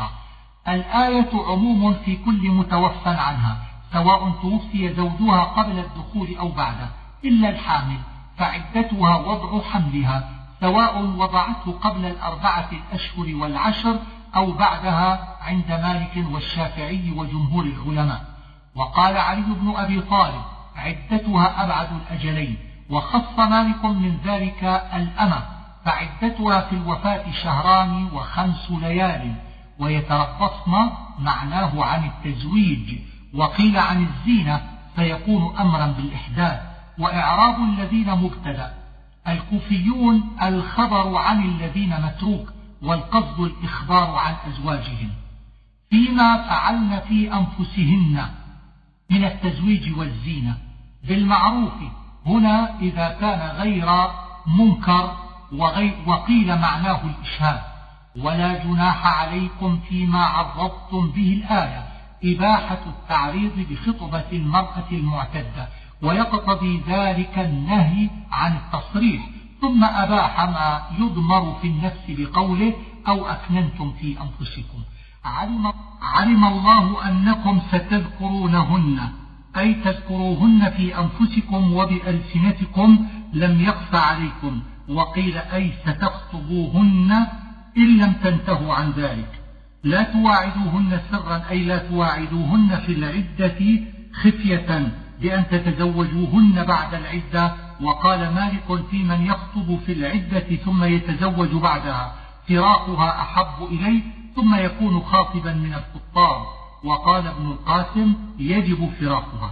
الآية عموم في كل متوفى عنها سواء توفي زوجها قبل الدخول أو بعده إلا الحامل، فعدتها وضع حملها سواء وضعته قبل 4 أشهر و10 أو بعدها عند مالك والشافعي وجمهور العلماء. وقال علي بن أبي طالب عدتها أبعد الأجلين، وخص مالك من ذلك الأمة فعدتها في الوفاة 2 شهران و5 ليال، ويتربصن معناه عن التزويج، وقيل عن الزينة فيكون أمرا بالإحداث. وإعراب الذين مبتدأ، الكوفيون الخبر عن الذين متروك، والقصد الإخبار عن أزواجهم. فيما فعلن في أنفسهن من التزويج والزينة بالمعروف، هنا إذا كان غير منكر، وقيل معناه الإشهاد. ولا جناح عليكم فيما عرضتم به الآية إباحة التعريض بخطبة المرأة المعتدة، ويقتضي ذلك النهي عن التصريح، ثم أباح ما يضمر في النفس بقوله أو أكننتم في أنفسكم علم الله أنكم ستذكرونهن، أي تذكروهن في أنفسكم وبألسنتكم لم يخف عليكم، وقيل أي ستخطبوهن إن لم تنتهوا عن ذلك. لا تواعدوهن سرا، أي لا تواعدوهن في العدة خفية بأن تتزوجوهن بعد العدة. وقال مالك في من يخطب في العدة ثم يتزوج بعدها فراقها أحب إليه، ثم يكون خاطبا من الخطاب. وقال ابن القاسم يجب فراقها،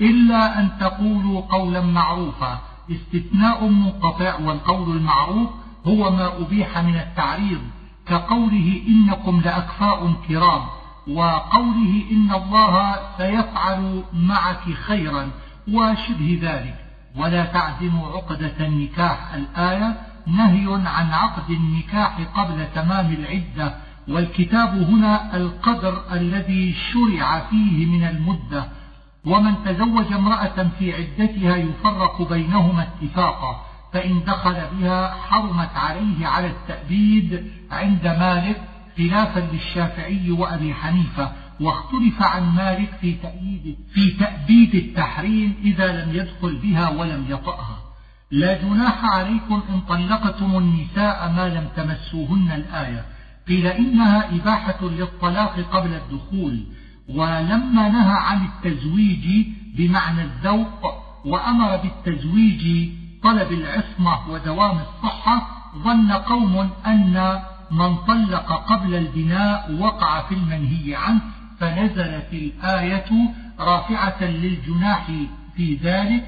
إلا أن تقولوا قولا معروفا، استثناء منقطع. والقول المعروف هو ما أبيح من التعريض، كقوله إنكم لأكفاء كرام، وقوله إن الله سيفعل معك خيرا وشبه ذلك. ولا تعزموا عقدة النكاح، الآية نهي عن عقد النكاح قبل تمام العدة، والكتاب هنا القدر الذي شرع فيه من المدة. ومن تزوج امرأة في عدتها يفرق بينهما اتفاقا، فإن دخل بها حرمت عليه على التأبيد عند مالك، خلافا للشافعي وأبي حنيفة. واختلف عن مالك في تأبيد التحريم إذا لم يدخل بها ولم يطأها. لا جناح عليكم إن طلقتم النساء ما لم تمسوهن الآية. قيل إنها إباحة للطلاق قبل الدخول، ولما نهى عن التزويج بمعنى الذوق وأمر بالتزويج طلب العصمة ودوام الصحة، ظن قوم أن من طلق قبل البناء وقع في المنهي عنه، فنزلت الآية رافعة للجناح في ذلك.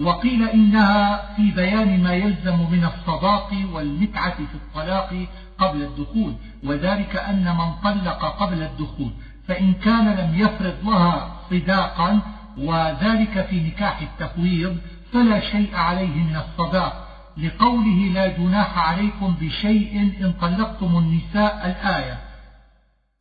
وقيل إنها في بيان ما يلزم من الصداق والمتعة في الطلاق قبل الدخول، وذلك أن من طلق قبل الدخول فإن كان لم يفرض لها صداقا وذلك في نكاح التفويض فلا شيء عليهن الصداق، لقوله لا جناح عليكم بشيء إن طلقتم النساء الآية.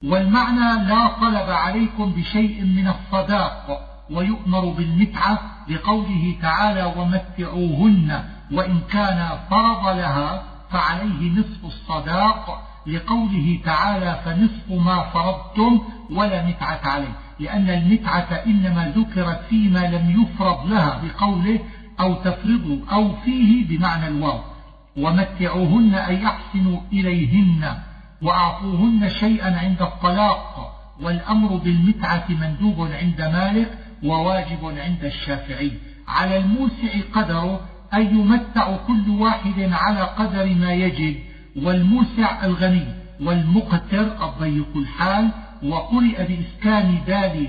والمعنى لا طلب عليكم بشيء من الصداق، ويؤمر بالمتعة لقوله تعالى ومتعوهن، وإن كان فرض لها فعليه نصف الصداق لقوله تعالى فنصف ما فرضتم ولا متعة عليه، لأن المتعة إنما ذكرت فيما لم يفرض لها بقوله أو تفرضوا أو فيه بمعنى الواو. ومتعوهن أي أحسنوا إليهن وأعطوهن شيئا عند الطلاق، والأمر بالمتعة مندوب عند مالك وواجب عند الشافعي. على الموسع قدره أي يمتع كل واحد على قدر ما يجد، والموسع الغني والمقتر الضيق الحال، وقرئ بإسكان دال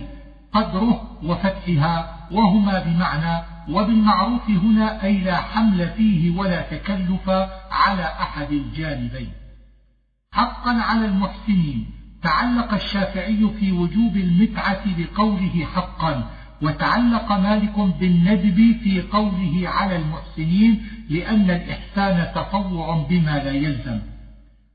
قدره وفتحها وهما بمعنى. وبالمعروف هنا أي لا حمل فيه ولا تكلف على أحد الجانبين. حقا على المحسنين تعلق الشافعي في وجوب المتعة بقوله حقا، وتعلق مالك بالندب في قوله على المحسنين لأن الإحسان تطوع بما لا يلزم.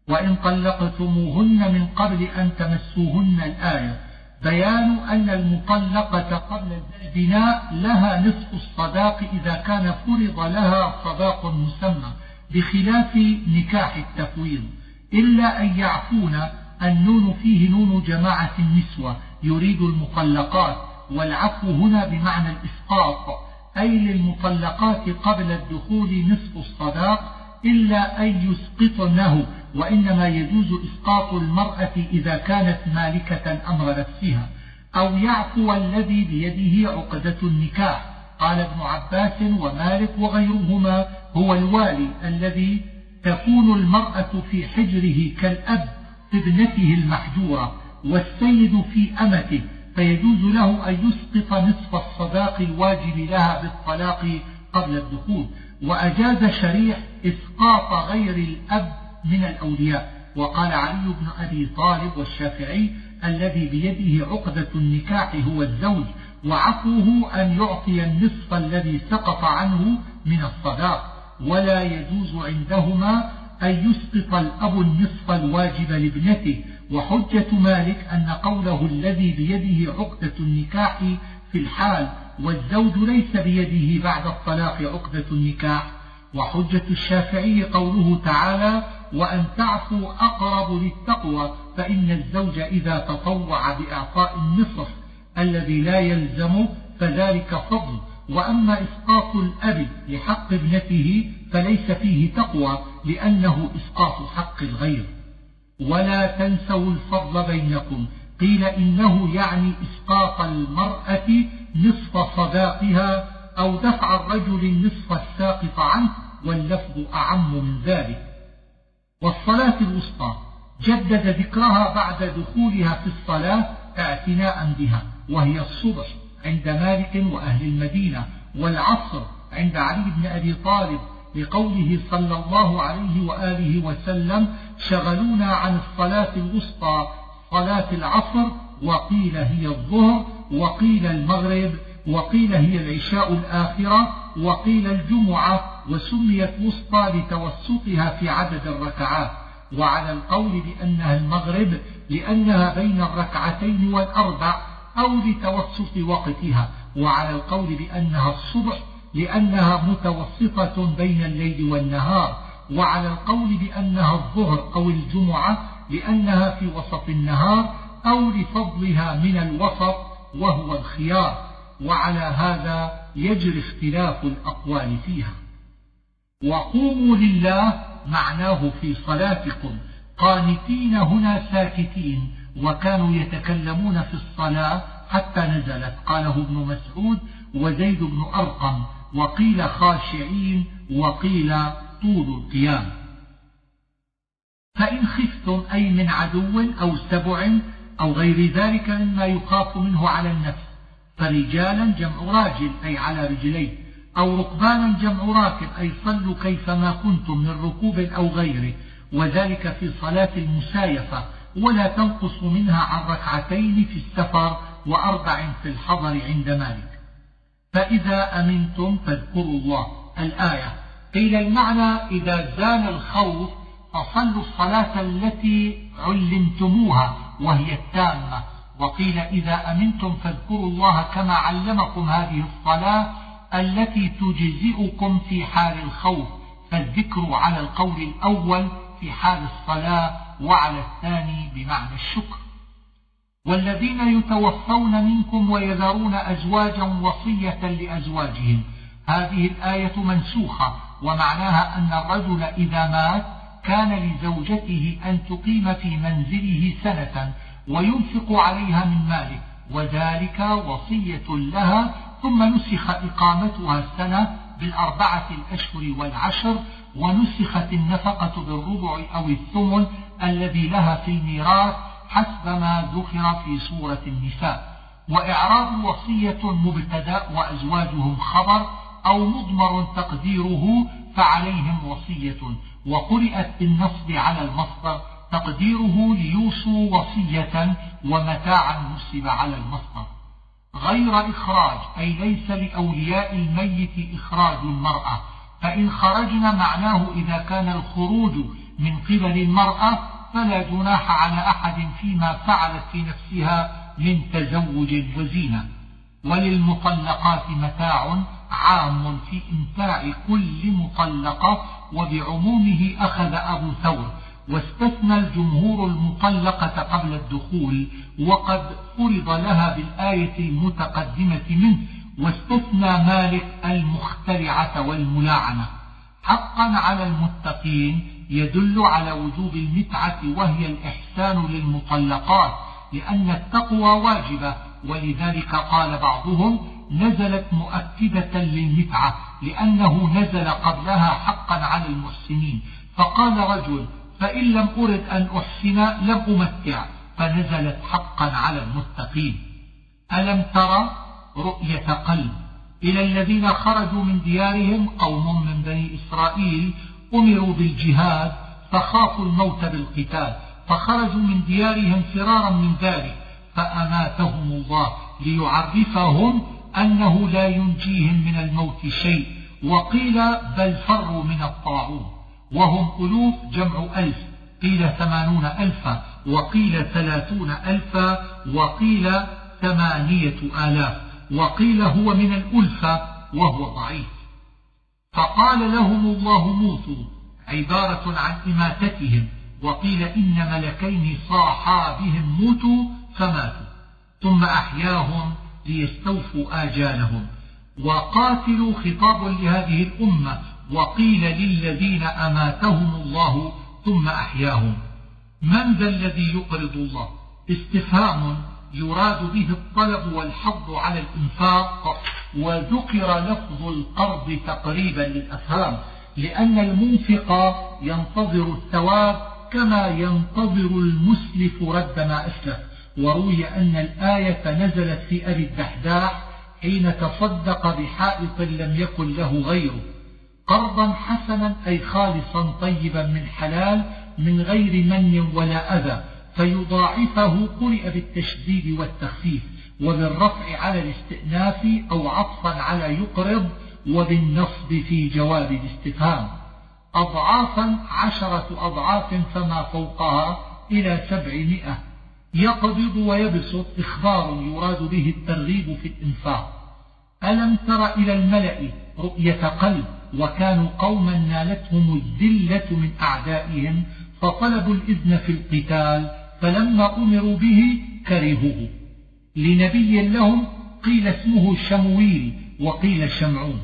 وإن طلقتموهن من قبل أن تمسوهن الآية، بيان أن المطلقة قبل البناء لها نصف الصداق إذا كان فرض لها صداق مسمى، بخلاف نكاح التفويض، إلا أن يعفون. النون فيه نون جماعة النسوة يريد المطلقات، والعفو هنا بمعنى الإسقاط، أي للمطلقات قبل الدخول نصف الصداق إلا أن يسقطنه، وإنما يجوز إسقاط المرأة إذا كانت مالكة أمر نفسها، أو يعفو الذي بيده عقدة النكاح. قال ابن عباس ومالك وغيرهما هو الوالي الذي تكون المرأة في حجره كالأب في ابنته المحجورة، والسيد في أمته، فيجوز له أن يسقط نصف الصداق الواجب لها بالطلاق قبل الدخول. وأجاز شريح إسقاط غير الأب من الأولياء، وقال علي بن أبي طالب والشافعي الذي بيده عقدة النكاح هو الزوج، وعفوه أن يعطي النصف الذي سقط عنه من الصداق. ولا يجوز عندهما أن يسقط الأب النصف الواجب لابنته. وحجة مالك أن قوله الذي بيده عقدة النكاح في الحال، والزوج ليس بيده بعد الطلاق عقدة النكاح. وحجة الشافعي قوله تعالى وأن تعفوا أقرب للتقوى، فإن الزوج إذا تطوع بإعطاء النصف الذي لا يلزم فذلك فضل، وأما إسقاط الأب لحق ابنته فليس فيه تقوى لأنه إسقاط حق الغير. ولا تنسوا الفضل بينكم، قيل إنه يعني إسقاط المرأة نصف صداقها أو دفع الرجل النصف الساقط عنه، واللفظ أعم من ذلك. والصلاة الوسطى جدد ذكرها بعد دخولها في الصلاة اعتناء بها، وهي الصبح عند مالك وأهل المدينة، والعصر عند علي بن أبي طالب، لقوله صلى الله عليه وآله وسلم شغلونا عن الصلاة الوسطى صلاة العصر، وقيل هي الظهر، وقيل المغرب، وقيل هي العشاء الآخرة، وقيل الجمعة، وسميت وسطى لتوسطها في عدد الركعات، وعلى القول بأنها المغرب لأنها بين الركعتين والأربع، أو لتوسط وقتها، وعلى القول بأنها الصبح لأنها متوسطة بين الليل والنهار، وعلى القول بأنها الظهر أو الجمعة لأنها في وسط النهار، أو لفضلها من الوسط وهو الخيار، وعلى هذا يجري اختلاف الأقوال فيها. وقوموا لله معناه في صلاتكم قانتين هنا ساكتين، وكانوا يتكلمون في الصلاة حتى نزلت، قاله ابن مسعود وزيد بن أرقم، وقيل خاشعين وقيل طول القيام. فإن خفتم أي من عدو أو سبع أو غير ذلك مما يخاف منه على النفس، فرجالا جمع راجل أي على رجليه، أو ركبانا جمع راكب أي صلوا كيفما كنتم من ركوب أو غيره، وذلك في صلاة المسايفة، ولا تنقص منها عن ركعتين في السفر وأربع في الحضر عند مالك. فإذا أمنتم فاذكروا الله الآية. قيل المعنى إذا زال الخوف فصلوا الصلاة التي علمتموها وهي التامة، وقيل إذا أمنتم فاذكروا الله كما علمكم هذه الصلاة التي تجزئكم في حال الخوف، فالذكر على القول الأول في حال الصلاة وعلى الثاني بمعنى الشكر. والذين يتوفون منكم ويذرون أزواجا وصية لأزواجهم، هذه الآية منسوخة، ومعناها أن الرجل إذا مات كان لزوجته أن تقيم في منزله سنة وينفق عليها من ماله، وذلك وصية لها، ثم نسخ إقامتها السنة بالأربعة الأشهر والعشر، ونسخت النفقة بالربع أو الثمن الذي لها في الميراث حسب ما ذكر في سورة النساء. وإعراب وصية مبتدأ وأزواجهم خبر أو مضمر تقديره فعليهم وصية، وقرئت بالنصب على المصدر تقديره ليوصوا وصية، ومتاعا نصب على المصدر. غير إخراج أي ليس لأولياء الميت إخراج المرأة، فإن خرجنا معناه إذا كان الخروج من قبل المرأة فلا جناح على أحد فيما فعلت في نفسها من تزوج وزينة. وللمطلقات متاع عام في إمتاع كل مطلقة، وبعمومه أخذ أبو ثور، واستثنى الجمهور المطلقة قبل الدخول، وقد فرض لها بالآية المتقدمة منه، واستثنى مالك المخترعة والملاعنة. حقا على المتقين يدل على وجوب المتعة، وهي الإحسان للمطلقات، لأن التقوى واجبة، ولذلك قال بعضهم نزلت مؤكدة للمتعة لأنه نزل قبلها حقا على المحسنين، فقال رجل فإن لم أرد أن أحسن لم أمتع، فنزلت حقا على المتقين. ألم ترى رؤية قلب إلى الذين خرجوا من ديارهم، قوم من بني إسرائيل أمروا بالجهاد فخافوا الموت بالقتال، فخرجوا من ديارهم فرارا من ذلك، فأماتهم الله ليعرفهم أنه لا ينجيهم من الموت شيء، وقيل بل فروا من الطاعون، وهم ألوف جمع ألف، قيل 80,000 وقيل 30,000 وقيل 8,000، وقيل هو من الألفة وهو ضعيف. فقال لهم الله موتوا عبارة عن إماتتهم، وقيل إن ملكين صاحا بهم موتوا فماتوا، ثم أحياهم ليستوفوا آجالهم. وقاتلوا خطاب لهذه الأمة، وقيل للذين أماتهم الله ثم أحياهم. من ذا الذي يقرض الله؟ استفهام يراد به الطلب والحض على الإنفاق، وذكر لفظ القرض تقريبا للأفهام، لأن المنفق ينتظر الثواب كما ينتظر المسلف رد ما أسلف. وروي أن الآية نزلت في أبي الدحداح حين تصدق بحائط لم يكن له غيره، قرضا حسنا أي خالصا طيبا من حلال من غير من ولا أذى، فيضاعفه قرئ بالتشديد والتخفيف، وبالرفع على الاستئناف أو عطفا على يقرض، وبالنصب في جواب الاستفهام. أضعافا 10 أضعاف فما فوقها إلى 700. يقبض ويبسط إخبار يراد به الترغيب في الإنفاق. ألم تر إلى الملأ رؤية قلب، وكانوا قوما نالتهم الذلة من أعدائهم فطلبوا الإذن في القتال، فلما أمروا به كرهوه. لنبي لهم قيل اسمه شمويل وقيل شمعون.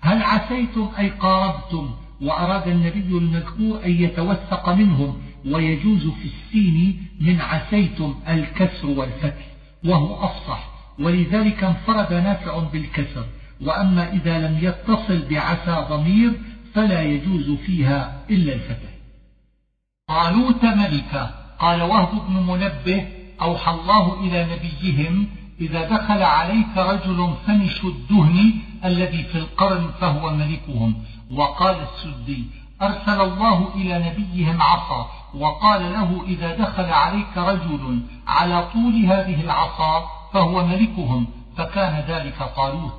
هل عسيتم أي قاربتم وأراد النبي المذكور أن يتوثق منهم. ويجوز في السين من عسيتم الكسر والفتح وهو أفصح، ولذلك انفرد نافع بالكسر. وأما إذا لم يتصل بعسى ضمير فلا يجوز فيها إلا الفتح. طالوت ملكة. قال وهب بن منبه أوحى الله إلى نبيهم إذا دخل عليك رجل فنش الدهن الذي في القرن فهو ملكهم. وقال السدي أرسل الله إلى نبيهم عصا وقال له إذا دخل عليك رجل على طول هذه العصا فهو ملكهم، فكان ذلك طالوت.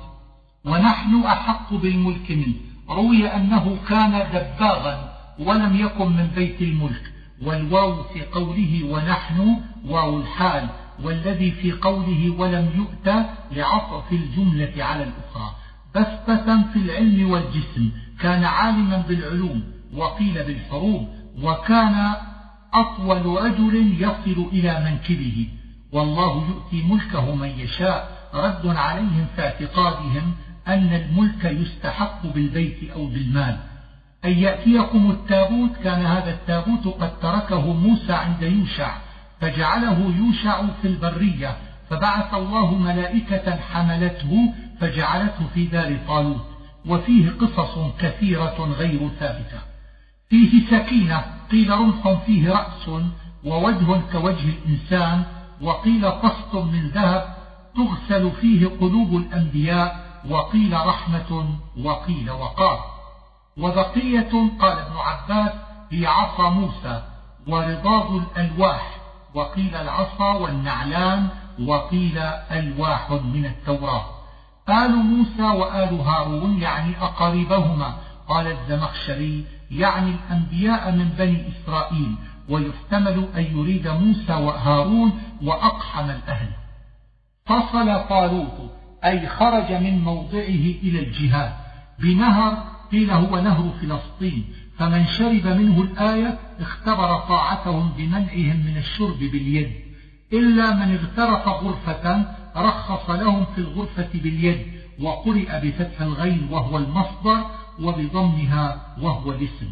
ونحن أحق بالملك منه. روي أنه كان دباغا ولم يكن من بيت الملك. والواو في قوله ونحن واو الحال، والذي في قوله ولم يؤت لعطف الجملة على الأخرى. بسطة في العلم والجسم، كان عالما بالعلوم وقيل بالحروب، وكان أطول رجل يصل إلى منكبه. والله يؤتي ملكه من يشاء، رد عليهم في اعتقادهم أن الملك يستحق بالبيت أو بالمال. أن يأتيكم التابوت، كان هذا التابوت قد تركه موسى عند يوشع فجعله يوشع في البرية، فبعث الله ملائكة حملته فجعلته في دار طالوت. وفيه قصص كثيرة غير ثابتة. فيه سكينة، قيل رمح فيه رأس ووجه كوجه الإنسان، وقيل قسط من ذهب تغسل فيه قلوب الأنبياء، وقيل رحمة وقيل وقار. وبقية قال ابن عباس هي عصا موسى، ورضاض الألواح، وقيل العصا والنعلان، وقيل ألواح من التوراة. آل موسى وآل هارون يعني أقاربهما. قال الزمخشري يعني الأنبياء من بني إسرائيل، ويحتمل أن يريد موسى وهارون وأقحم الأهل. فصل طالوت أي خرج من موضعه إلى الجهاد بنهر، قيل هو نهر فلسطين، فمن شرب منه الآية اختبر طاعتهم بمنعهم من الشرب باليد، إلا من اغترف غرفة رخص لهم في الغرفة باليد، وقرئ بفتح الغين وهو المصدر وبضمها وهو الاسم.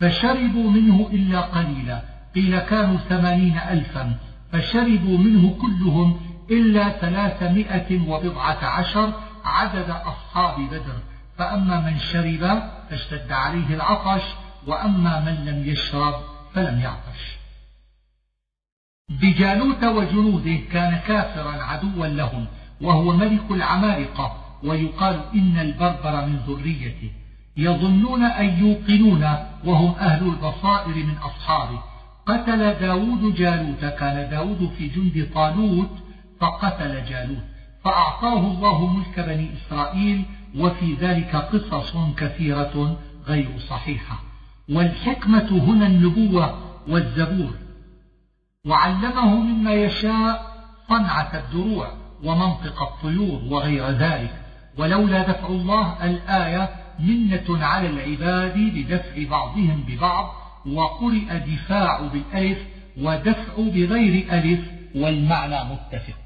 فشربوا منه إلا قليلا، قيل كانوا 80,000، فشربوا منه كلهم إلا 310 عدد أصحاب بدر. فأما من شرب فاشتد عليه العطش، وأما من لم يشرب فلم يعطش. بجالوت وجنوده، كان كافرا عدوا لهم، وهو ملك العمالقة، ويقال إن البربر من ذريته. يظنون أن يوقنون وهم أهل البصائر من أصحابه. قتل داود جالوت، كان داود في جند طالوت فقتل جالوت، فأعطاه الله ملك بني إسرائيل. وفي ذلك قصص كثيرة غير صحيحة. والحكمة هنا النبوة والزبور. وعلمه مما يشاء صنعة الدروع ومنطق الطيور وغير ذلك. ولولا دفع الله الآية منة على العباد بدفع بعضهم ببعض، وقرئ دفاع بالألف ودفع بغير ألف، والمعنى متفق.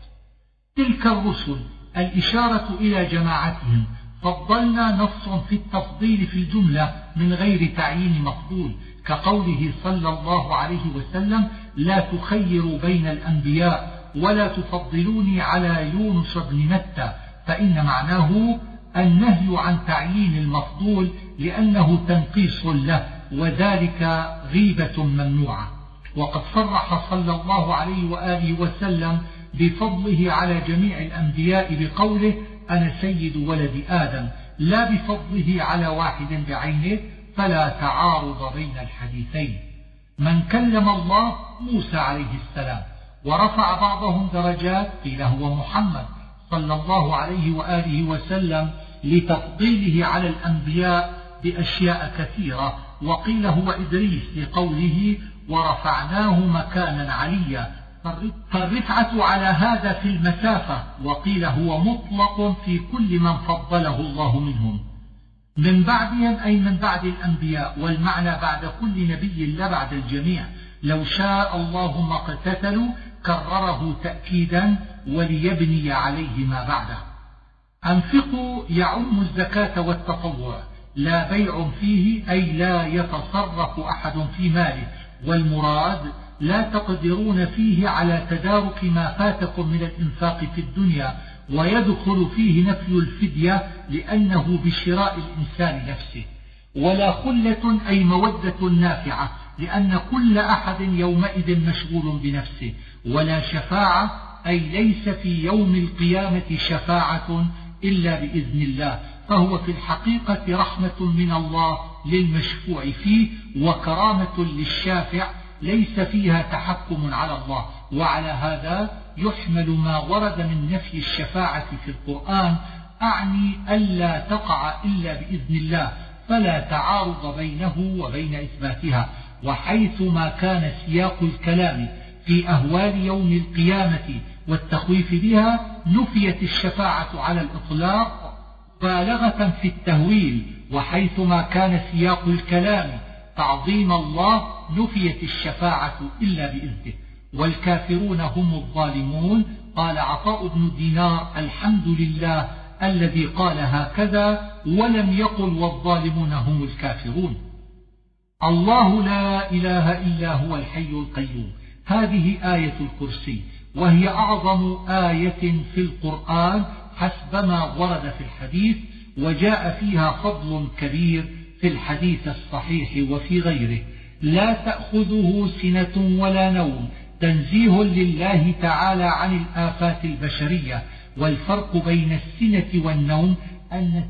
تلك الرسل الإشارة إلى جماعتهم. فضلنا نص في التفضيل في الجملة من غير تعيين مفضول، كقوله صلى الله عليه وسلم لا تخيروا بين الأنبياء ولا تفضلوني على يونس بن متى، فإن معناه النهي عن تعيين المفضول لأنه تنقيص له، وذلك غيبة ممنوعة. وقد صرح صلى الله عليه وآله وسلم بفضله على جميع الأنبياء بقوله أنا سيد ولد آدم، لا بفضله على واحد بعينه، فلا تعارض بين الحديثين. من كلم الله موسى عليه السلام، ورفع بعضهم درجات، قيل هو محمد صلى الله عليه وآله وسلم لتفضيله على الأنبياء بأشياء كثيرة، وقيل هو إدريس لقوله ورفعناه مكانا عليا، فالرفعة على هذا في المسافة، وقيل هو مطلق في كل من فضله الله منهم. من بعدهم أي من بعد الأنبياء، والمعنى بعد كل نبي لا بعد الجميع. لو شاء الله ما اقتتلوا، كرره تأكيدا وليبني عليه ما بعده. أنفقوا يعم الزكاة والتطوع، لا بيع فيه أي لا يتصرف أحد في ماله، والمراد لا تقدرون فيه على تدارك ما فاتكم من الإنفاق في الدنيا، ويدخل فيه نفي الفدية لأنه بشراء الإنسان نفسه. ولا خلة أي مودة نافعة، لأن كل أحد يومئذ مشغول بنفسه. ولا شفاعة أي ليس في يوم القيامة شفاعة إلا بإذن الله، فهو في الحقيقة رحمة من الله للمشفوع فيه وكرامة للشافع ليس فيها تحكم على الله. وعلى هذا يحمل ما ورد من نفي الشفاعة في القرآن، أعني ألا تقع إلا بإذن الله، فلا تعارض بينه وبين إثباتها. وحيثما كان سياق الكلام في أهوال يوم القيامة والتخويف بها نفيت الشفاعة على الإطلاق بالغة في التهويل، وحيثما كان سياق الكلام تعظيم الله نفيت الشفاعة إلا بإذنه. والكافرون هم الظالمون. قال عطاء بن دينار: الحمد لله الذي قال هكذا ولم يقل والظالمون هم الكافرون. الله لا إله إلا هو الحي القيوم. هذه آية الكرسي، وهي أعظم آية في القرآن حسبما ورد في الحديث، وجاء فيها فضل كبير في الحديث الصحيح وفي غيره. لا تأخذه سنة ولا نوم، تنزيه لله تعالى عن الآفات البشرية. والفرق بين السنة والنوم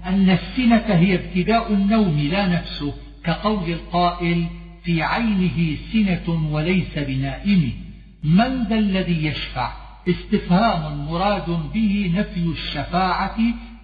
أن السنة هي ابتداء النوم لا نفسه، كقول القائل: في عينه سنة وليس بنائم. من ذا الذي يشفع؟ استفهام مراد به نفي الشفاعة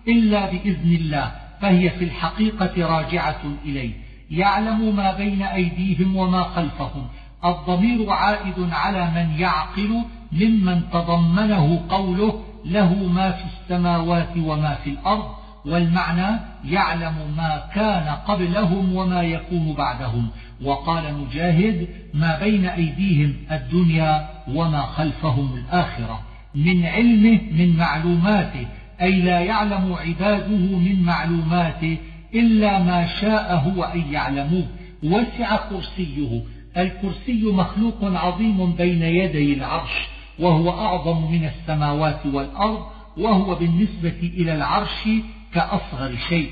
إلا بإذن الله، فهي في الحقيقة راجعة إليه. يعلم ما بين أيديهم وما خلفهم، الضمير عائد على من يعقل ممن تضمنه قوله: له ما في السماوات وما في الأرض. والمعنى يعلم ما كان قبلهم وما يكون بعدهم. وقال مجاهد: ما بين أيديهم الدنيا وما خلفهم الآخرة. من علمه من معلوماته، أي لا يعلم عباده من معلوماته إلا ما شاء هو أن يعلموه. وسع كرسيه. الكرسي مخلوق عظيم بين يدي العرش، وهو أعظم من السماوات والأرض، وهو بالنسبة إلى العرش كأصغر شيء.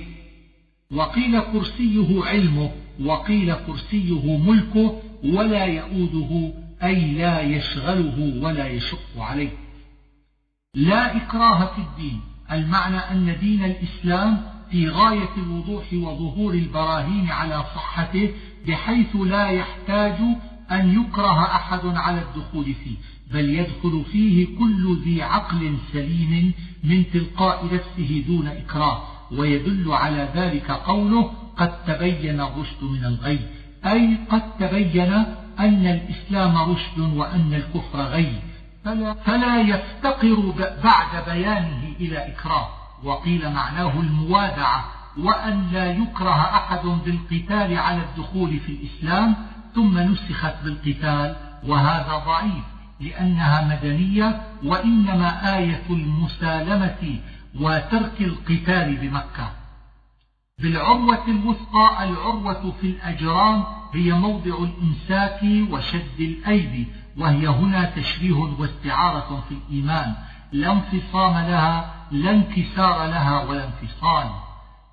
وقيل كرسيه علمه، وقيل كرسيه ملكه، ولا يؤوده أي لا يشغله ولا يشق عليه. لا إكراه في الدين. المعنى أن دين الإسلام في غاية الوضوح وظهور البراهين على صحته، بحيث لا يحتاج أن يكره أحد على الدخول فيه، بل يدخل فيه كل ذي عقل سليم من تلقاء نفسه دون إكراه. ويدل على ذلك قوله: قد تبين الرشد من الغي، أي قد تبين أن الإسلام رشد وأن الكفر غي، فلا يفتقر بعد بيانه إلى إكراه. وقيل معناه الموادعة، وأن لا يكره أحد بالقتال على الدخول في الإسلام، ثم نسخت بالقتال، وهذا ضعيف لأنها مدنية، وإنما آية المسالمة وترك القتال بمكة. بالعروة الوثقى. العروة في الأجرام هي موضع الإمساك وشد الأيدي، وهي هنا تشبيه واستعارة في الإيمان، لا انفصام لها، لا انكسار لها ولا انفصال.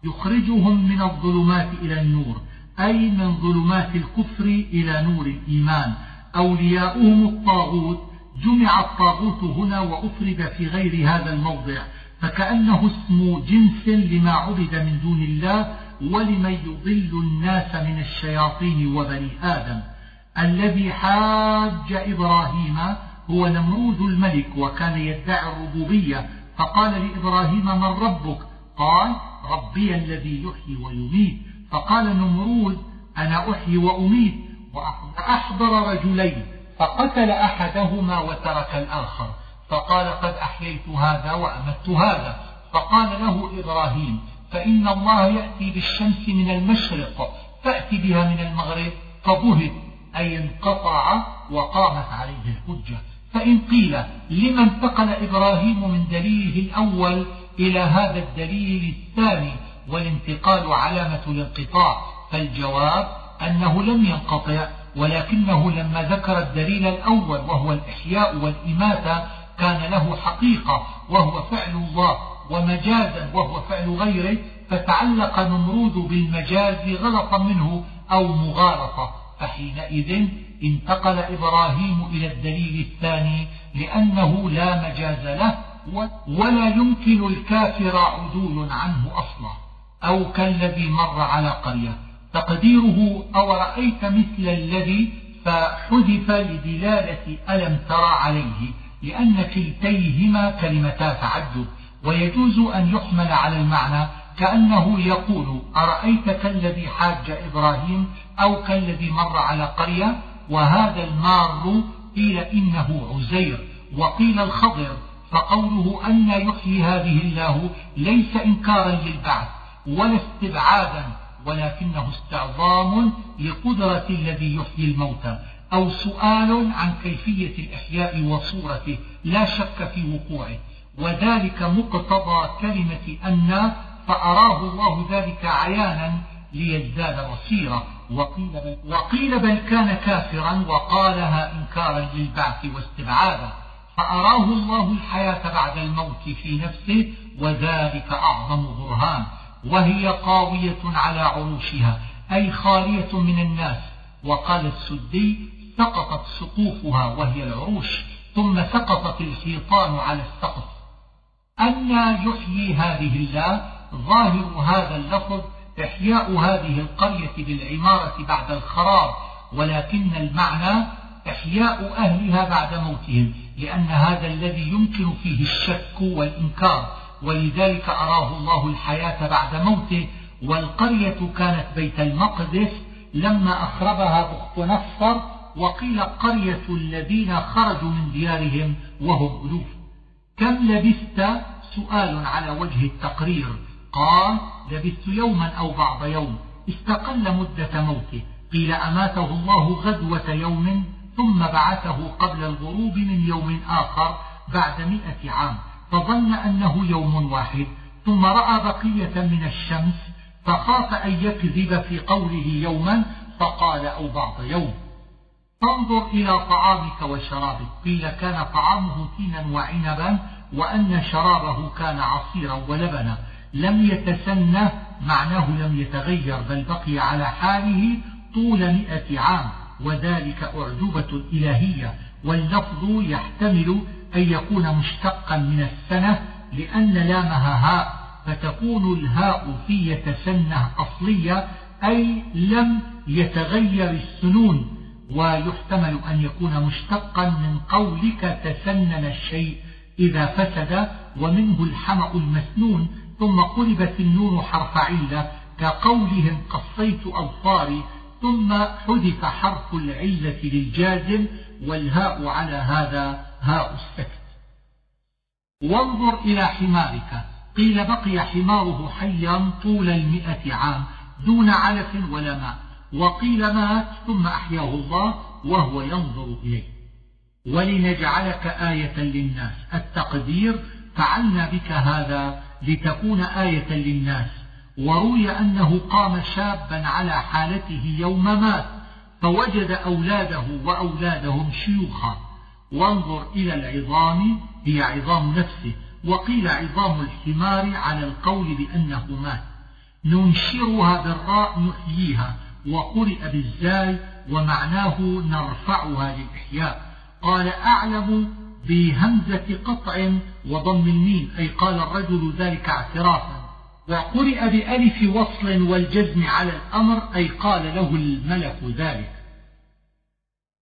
يخرجهم من الظلمات إلى النور، أي من ظلمات الكفر إلى نور الإيمان. أولياؤهم الطاغوت. جمع الطاغوت هنا وأفرد في غير هذا الموضع، فكأنه اسم جنس لما عبد من دون الله، ولمن يضل الناس من الشياطين وبني آدم. الذي حاج إبراهيم هو نمرود الملك، وكان يدعي الربوبية، فقال لإبراهيم: من ربك؟ قال: ربي الذي يحيي ويميت. فقال نمرود: أنا أحيي وأميت. وأحضر رجلين، فقتل أحدهما وترك الآخر، فقال: قد أحييت هذا وأمت هذا. فقال له إبراهيم: فإن الله يأتي بالشمس من المشرق، فأت بها من المغرب. فبهت، أي انقطع وقامت عليه الحجة. فإن قيل: لما انتقل إبراهيم من دليله الأول إلى هذا الدليل الثاني والانتقال علامة الانقطاع، فالجواب أنه لم ينقطع، ولكنه لما ذكر الدليل الأول وهو الإحياء والإماتة كان له حقيقة وهو فعل الله، ومجازا وهو فعل غيره، فتعلق نمرود بالمجاز غلطا منه أو مغالطة، فحينئذ انتقل إبراهيم إلى الدليل الثاني لأنه لا مجاز له ولا يمكن الكافر عدول عنه أصلا. أو كالذي مر على قرية، تقديره أو رأيت مثل الذي، فحذف لدلالة ألم ترى عليه، لأن كلتيهما كلمتا تعجب، ويجوز أن يحمل على المعنى، كأنه يقول أرأيت كالذي حاج إبراهيم، أو كالذي مر على قرية. وهذا المار قيل إنه عزير وقيل الخضر، فقوله أن يحيي هذه الله ليس إنكارا للبعث ولا استبعادا، ولكنه استعظام لقدرة الذي يحيي الموتى، أو سؤال عن كيفية الإحياء وصورته لا شك في وقوعه، وذلك مقتضى كلمة أن، فأراه الله ذلك عيانا ليزداد بصيرة. وقيل بل كان كافرا وقالها إنكارا للبعث واستبعادا، فأراه الله الحياة بعد الموت في نفسه، وذلك أعظم برهان. وهي قاوية على عروشها، أي خالية من الناس. وقال السدي سقطت سقوفها وهي العروش، ثم سقطت الحيطان على السقف. أنى يحيي هذه الله، ظاهر هذا اللفظ إحياء هذه القرية بالعمارة بعد الخراب، ولكن المعنى إحياء أهلها بعد موتهم، لأن هذا الذي يمكن فيه الشك والإنكار، ولذلك أراه الله الحياة بعد موته. والقرية كانت بيت المقدس لما أخربها بختنصر، وقيل قرية الذين خرجوا من ديارهم وهم ألوف. كم لبثت؟ سؤال على وجه التقرير. قال لبثت يوما أو بعض يوم، استقل مدة موته. قيل أماته الله غدوة يوم ثم بعثه قبل الغروب من يوم آخر بعد 100 عام، فظن أنه يوم واحد، ثم رأى بقية من الشمس فخاف أن يكذب في قوله يوما، فقال أو بعض يوم. فانظر إلى طعامك وشرابك، قيل كان طعامه تينا وعنبا، وأن شرابه كان عصيرا ولبنا، لم يتسنه، معناه لم يتغير بل بقي على حاله طول 100 عام، وذلك أعجوبة إلهية. واللفظ يحتمل أن يكون مشتقا من السنة، لأن لامها هاء، فتكون الهاء في يتسنه أصلية، أي لم يتغير السنون. ويحتمل أن يكون مشتقا من قولك تسنن الشيء إذا فسد، ومنه الحمأ المسنون، ثم قلبت النون حرف علة كقولهم قصيت أبصاري، ثم حذف حرف العلة للجازم، والهاء على هذا هاء السكت. وانظر إلى حمارك، قيل بقي حماره حيا طول 100 عام دون علف ولا ماء، وقيل مات ثم أحياه الله وهو ينظر إليه. ولنجعلك آية للناس، التقدير فعلنا بك هذا لتكون آية للناس. وروي أنه قام شابا على حالته يوم مات، فوجد أولاده وأولادهم شيوخا. وانظر إلى العظام، هي عظام نفسه، وقيل عظام الحمار على القول بأنه مات. ننشرها بالراء نحييها، وقرئ بالزاي، ومعناه نرفعها للإحياء. قال أعلم بهمزة قطع وضم الميم، أي قال الرجل ذلك اعترافا. وقرئ بألف وصل والجزم على الأمر، أي قال له الملك ذلك.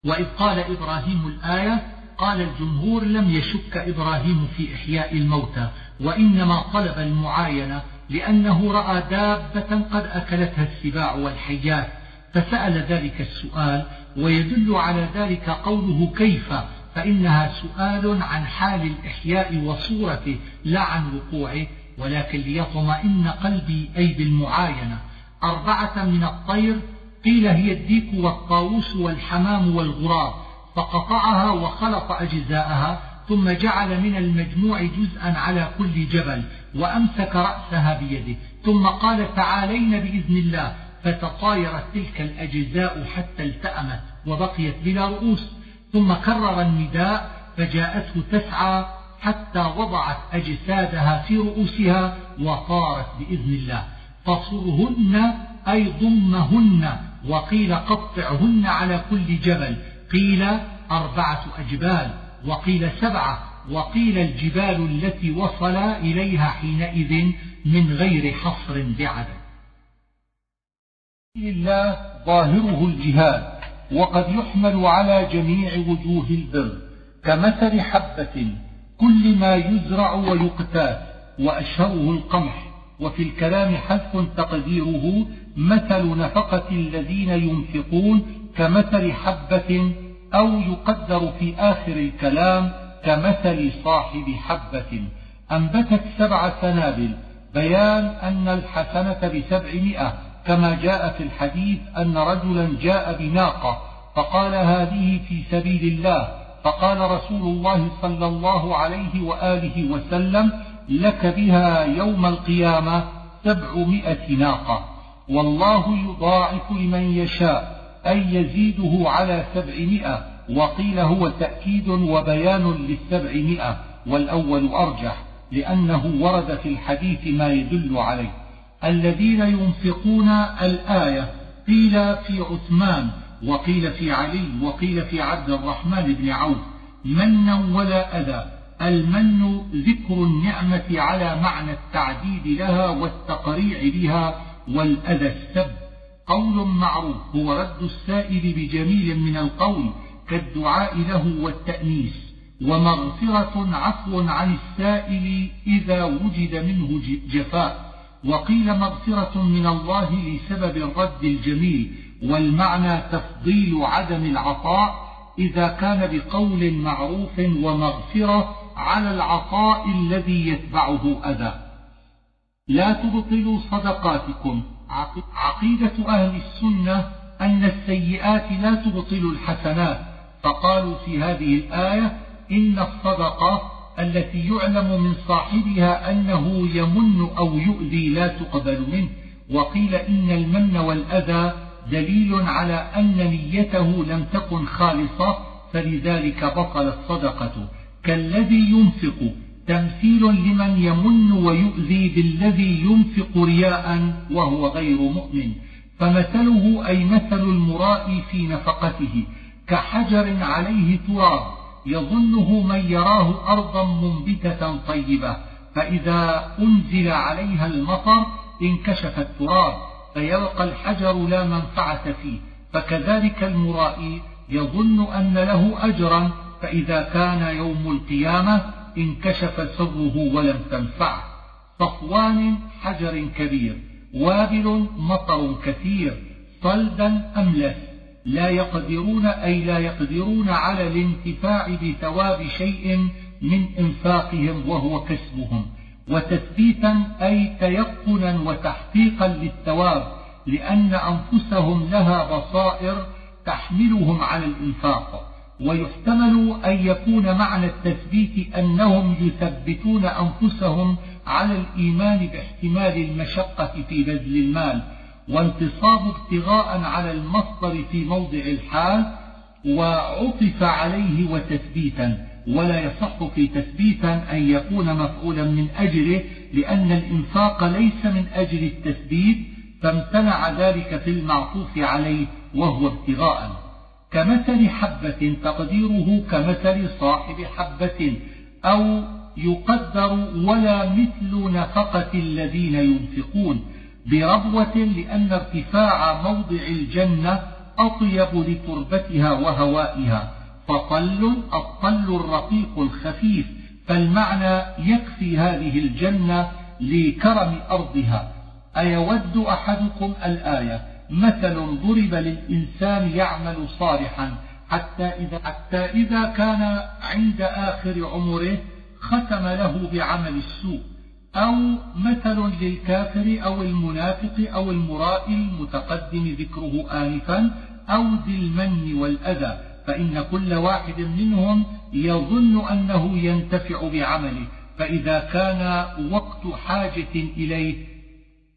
وإذ قال إبراهيم الآية، قال الجمهور لم يشك إبراهيم في إحياء الموتى، وإنما طلب المعاينة، لأنه رأى دابة قد أكلتها السباع والحيات، فسأل ذلك السؤال. ويدل على ذلك قوله كيف، فإنها سؤال عن حال الإحياء وصورته لا عن وقوعه، ولكن ليطمئن قلبي، أي بالمعاينة. 4 من الطير، قيل هي الديك والطاووس والحمام والغراب، فقطعها وخلط أجزاءها، ثم جعل من المجموع جزءا على كل جبل، وأمسك رأسها بيده، ثم قال تعالين بإذن الله، فتطايرت تلك الأجزاء حتى التأمت وبقيت بلا رؤوس، ثم كرر النداء فجاءته تسعى حتى وضعت أجسادها في رؤوسها وطارت بإذن الله. فصرهن أي ضمهن، وقيل قطعهن على كل جبل، قيل 4 أجبال وقيل 7، وقيل الجبال التي وصل إليها حينئذ من غير حصر بعدد. الله ظاهره الجهاد، وقد يحمل على جميع وجوه البر، كمثل حبة كل ما يزرع ويقتات، وأشهره القمح. وفي الكلام حذف تقديره مثل نفقة الذين ينفقون كمثل حبة، أو يقدر في آخر الكلام كمثل صاحب حبة أنبتت 7 سنابل، بيان أن الحسنة 700، كما جاء في الحديث أن رجلا جاء بناقة فقال هذه في سبيل الله، فقال رسول الله صلى الله عليه وآله وسلم لك بها يوم القيامة 700 ناقة. والله يضاعف لمن يشاء أي يزيده على 700، وقيل هو تأكيد وبيان لل700، والأول أرجح لأنه ورد في الحديث ما يدل عليه. الذين ينفقون الآية قيل في عثمان وقيل في علي وقيل في عبد الرحمن بن عوف. منا ولا أذى، المن ذكر النعمة على معنى التعديد لها والتقريع بها، والأذى السب. قول معروف هو رد السائل بجميل من القول كالدعاء له والتأنيس. ومغفرة عفو عن السائل إذا وجد منه جفاء. وقيل مغفرة من الله لسبب الرد الجميل، والمعنى تفضيل عدم العطاء إذا كان بقول معروف ومغفرة على العطاء الذي يتبعه أذى. لا تبطلوا صدقاتكم. عقيدة أهل السنة أن السيئات لا تبطل الحسنات، فقالوا في هذه الآية إن الصدقة التي يعلم من صاحبها أنه يمن أو يؤذي لا تقبل منه. وقيل إن المن والأذى دليل على أن نيته لم تكن خالصة، فلذلك بطلت صدقته. كالذي ينفق تمثيل لمن يمن ويؤذي بالذي ينفق رياء وهو غير مؤمن، فمثله أي مثل المرائي في نفقته كحجر عليه تراب يظنه من يراه أرضا منبتة طيبة، فإذا أنزل عليها المطر انكشف التراب فيلقى الحجر لا منفعة فيه. فكذلك المرائي يظن أن له أجرا، فإذا كان يوم القيامة انكشف سره ولم تنفعه. صفوان حجر كبير، وابل مطر كثير، صلدا أملس. لا يقدرون أي لا يقدرون على الانتفاع بثواب شيء من إنفاقهم وهو كسبهم، وتثبيتا أي تيقنا وتحقيقا للثواب، لأن أنفسهم لها بصائر تحملهم على الإنفاق. ويحتمل أن يكون معنى التثبيت أنهم يثبتون أنفسهم على الإيمان باحتمال المشقة في بذل المال، وانتصاب ابتغاء على المصدر في موضع الحال، وعطف عليه وتثبيتا. ولا يصح في تثبيتا أن يكون مفعولا من أجله، لأن الإنفاق ليس من أجل التثبيت، فامتنع ذلك في المعطوف عليه وهو ابتغاء. كمثل حبة تقديره كمثل صاحب حبة، أو يقدر ولا مثل نفقة الذين ينفقون بربوة، لأن ارتفاع موضع الجنة أطيب لتربتها وهوائها. فطل الطل الرقيق الخفيف، فالمعنى يكفي هذه الجنة لكرم أرضها. أيود أحدكم الآية مثل ضرب للإنسان يعمل صالحا حتى إذا كان عند آخر عمره ختم له بعمل السوء، أو مثل للكافر أو المنافق أو المرائي المتقدم ذكره آنفا، أو ذي المن والأذى، فإن كل واحد منهم يظن أنه ينتفع بعمله، فإذا كان وقت حاجة إليه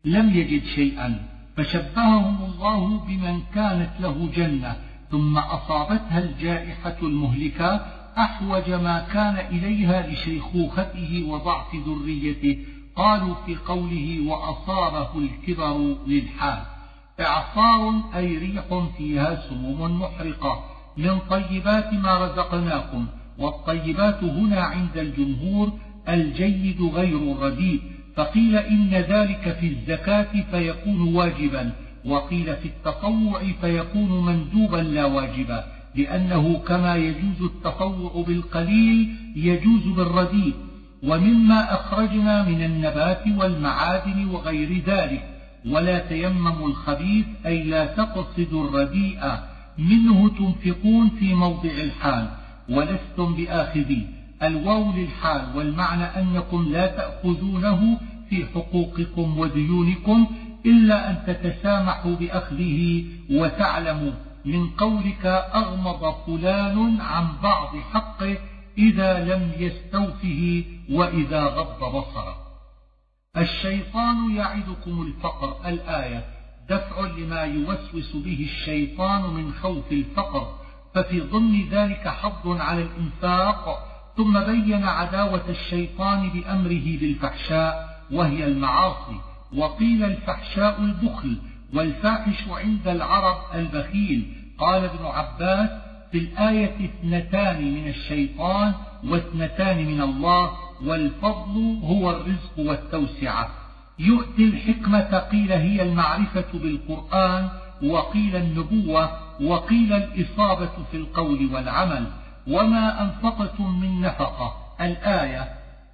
لم يجد شيئا، فشبههم الله بمن كانت له جنة ثم أصابتها الجائحة المهلكة أحوج ما كان إليها لشيخوخته وضعف ذريته. قالوا في قوله وأصابه الكبر للحال إعصار أي ريح فيها سموم محرقة من طيبات ما رزقناكم، والطيبات هنا عند الجمهور الجيد غير الرديء، فقيل إن ذلك في الزكاة فيكون واجبا، وقيل في التطوع فيكون مندوبا لا واجبا، لأنه كما يجوز التطوع بالقليل يجوز بالرديء. ومما أخرجنا من النبات والمعادن وغير ذلك. ولا تيمموا الخبيث أي لا تقصدوا الرديء منه تنفقون في موضع الحال ولستم بآخذين، الواو للحال، والمعنى أنكم لا تأخذونه في حقوقكم وديونكم إلا أن تتسامحوا بأخذه وتعلموا من قولك أغمض فلان عن بعض حقه إذا لم يستوفه وإذا غض بصره. الشيطان يعدكم الفقر الآية دفع لما يوسوس به الشيطان من خوف الفقر، ففي ضمن ذلك حظ على الإنفاق. ثم بين عداوة الشيطان بأمره بالفحشاء وهي المعاصي، وقيل الفحشاء البخل، والفاحش عند العرب البخيل. قال ابن عباس في الآية اثنتان من الشيطان واثنتان من الله، والفضل هو الرزق والتوسعة. يؤتي الحكمة قيل هي المعرفة بالقرآن، وقيل النبوة، وقيل الإصابة في القول والعمل. وما أنفقتم من نفقة الآية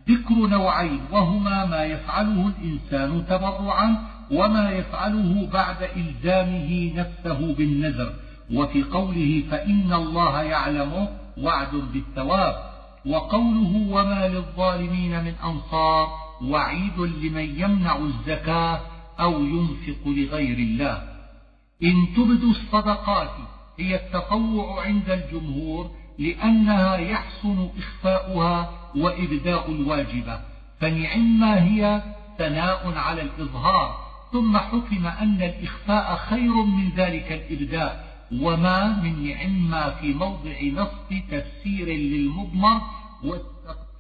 ذكر نوعين، وهما ما يفعله الإنسان تبرعا وما يفعله بعد إلزامه نفسه بالنذر. وفي قوله فإن الله يعلمه وعد بالثواب، وقوله وما للظالمين من أنصار وعيد لمن يمنع الزكاة أو ينفق لغير الله. إن تبدوا الصدقات هي التطوع عند الجمهور، لأنها يحسن إخفاؤها وإبداء الواجبة، فنعما هي ثناء على الإظهار، ثم حكم أن الإخفاء خير من ذلك الإبداء. وما من نعما في موضع نصب تفسير للمضمر،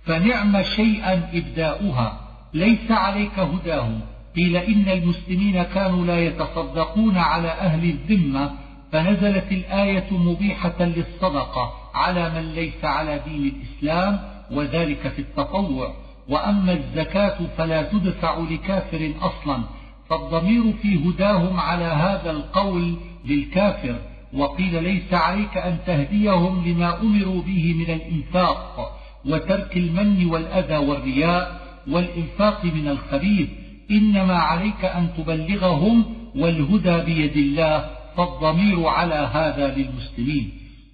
فنعم شيئا إبداؤها ليس عليك هداهم. قيل إن المسلمين كانوا لا يتصدقون على أهل الذمة، فنزلت الآية مبيحة للصدقة على من ليس على دين الإسلام، وذلك في التطوع. وأما الزكاة فلا تدفع لكافر أصلا، فالضمير في هداهم على هذا القول للكافر. وقيل ليس عليك أن تهديهم لما أمروا به من الإنفاق وترك المن والأذى والرياء والإنفاق من الخبيث، إنما عليك أن تبلغهم، والهدى بيد الله، فالضمير على هذا للمسلمين.